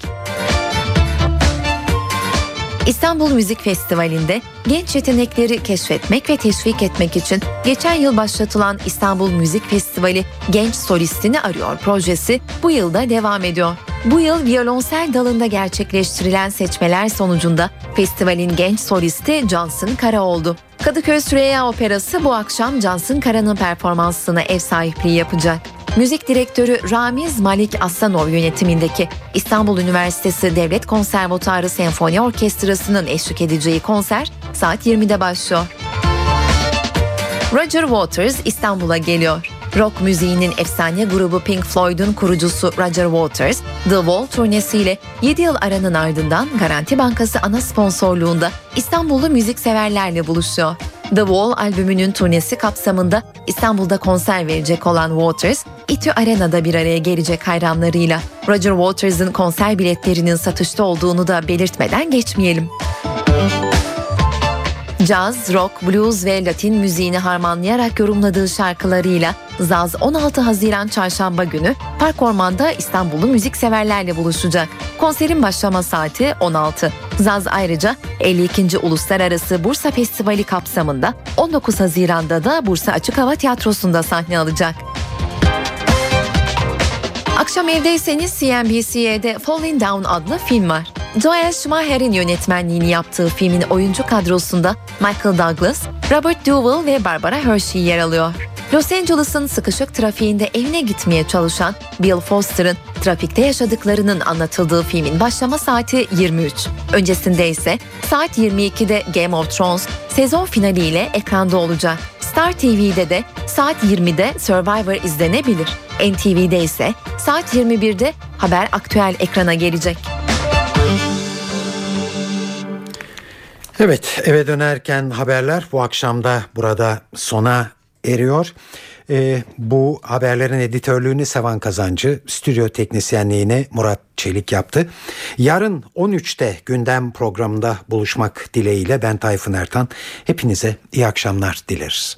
İstanbul Müzik Festivali'nde genç yetenekleri keşfetmek ve teşvik etmek için geçen yıl başlatılan İstanbul Müzik Festivali Genç Solistini Arıyor projesi bu yılda devam ediyor. Bu yıl viyolonsel dalında gerçekleştirilen seçmeler sonucunda festivalin genç solisti Janson Kara oldu. Kadıköy Süreyya Operası bu akşam Janson Kara'nın performansına ev sahipliği yapacak. Müzik direktörü Ramiz Malik Aslanor yönetimindeki İstanbul Üniversitesi Devlet Konservatuarı Senfoni Orkestrası'nın eşlik edeceği konser saat yirmide başlıyor. Roger Waters İstanbul'a geliyor. Rock müziğinin efsane grubu Pink Floyd'un kurucusu Roger Waters, The Wall turnesiyle yedi yıl aranın ardından Garanti Bankası ana sponsorluğunda İstanbullu müzikseverlerle buluşuyor. The Wall albümünün turnesi kapsamında İstanbul'da konser verecek olan Waters, İTÜ Arena'da bir araya gelecek hayranlarıyla. Roger Waters'ın konser biletlerinin satışta olduğunu da belirtmeden geçmeyelim. Caz, rock, blues ve Latin müziğini harmanlayarak yorumladığı şarkılarıyla Zaz on altı Haziran Çarşamba günü Park Orman'da İstanbullu müzikseverlerle buluşacak. Konserin başlama saati on altı. Zaz ayrıca elli ikinci Uluslararası Bursa Festivali kapsamında on dokuz Haziran'da da Bursa Açık Hava Tiyatrosu'nda sahne alacak. Akşam evdeyseniz C N B C'de Falling Down adlı film var. Joel Schumacher'in yönetmenliğini yaptığı filmin oyuncu kadrosunda Michael Douglas, Robert Duvall ve Barbara Hershey yer alıyor. Los Angeles'ın sıkışık trafiğinde evine gitmeye çalışan Bill Foster'ın trafikte yaşadıklarının anlatıldığı filmin başlama saati yirmi üç. Öncesinde ise saat yirmi ikide Game of Thrones sezon finaliyle ekranda olacak. Star T V'de de saat yirmide Survivor izlenebilir. N T V'de ise saat yirmi birde Haber Aktüel ekrana gelecek. Evet, eve dönerken haberler bu akşam da burada sona eriyor. Ee, bu haberlerin editörlüğünü Sevan Kazancı, stüdyo teknisyenliğini Murat Çelik yaptı. Yarın on üçte gündem programında buluşmak dileğiyle ben Tayfun Ertan. Hepinize iyi akşamlar dileriz.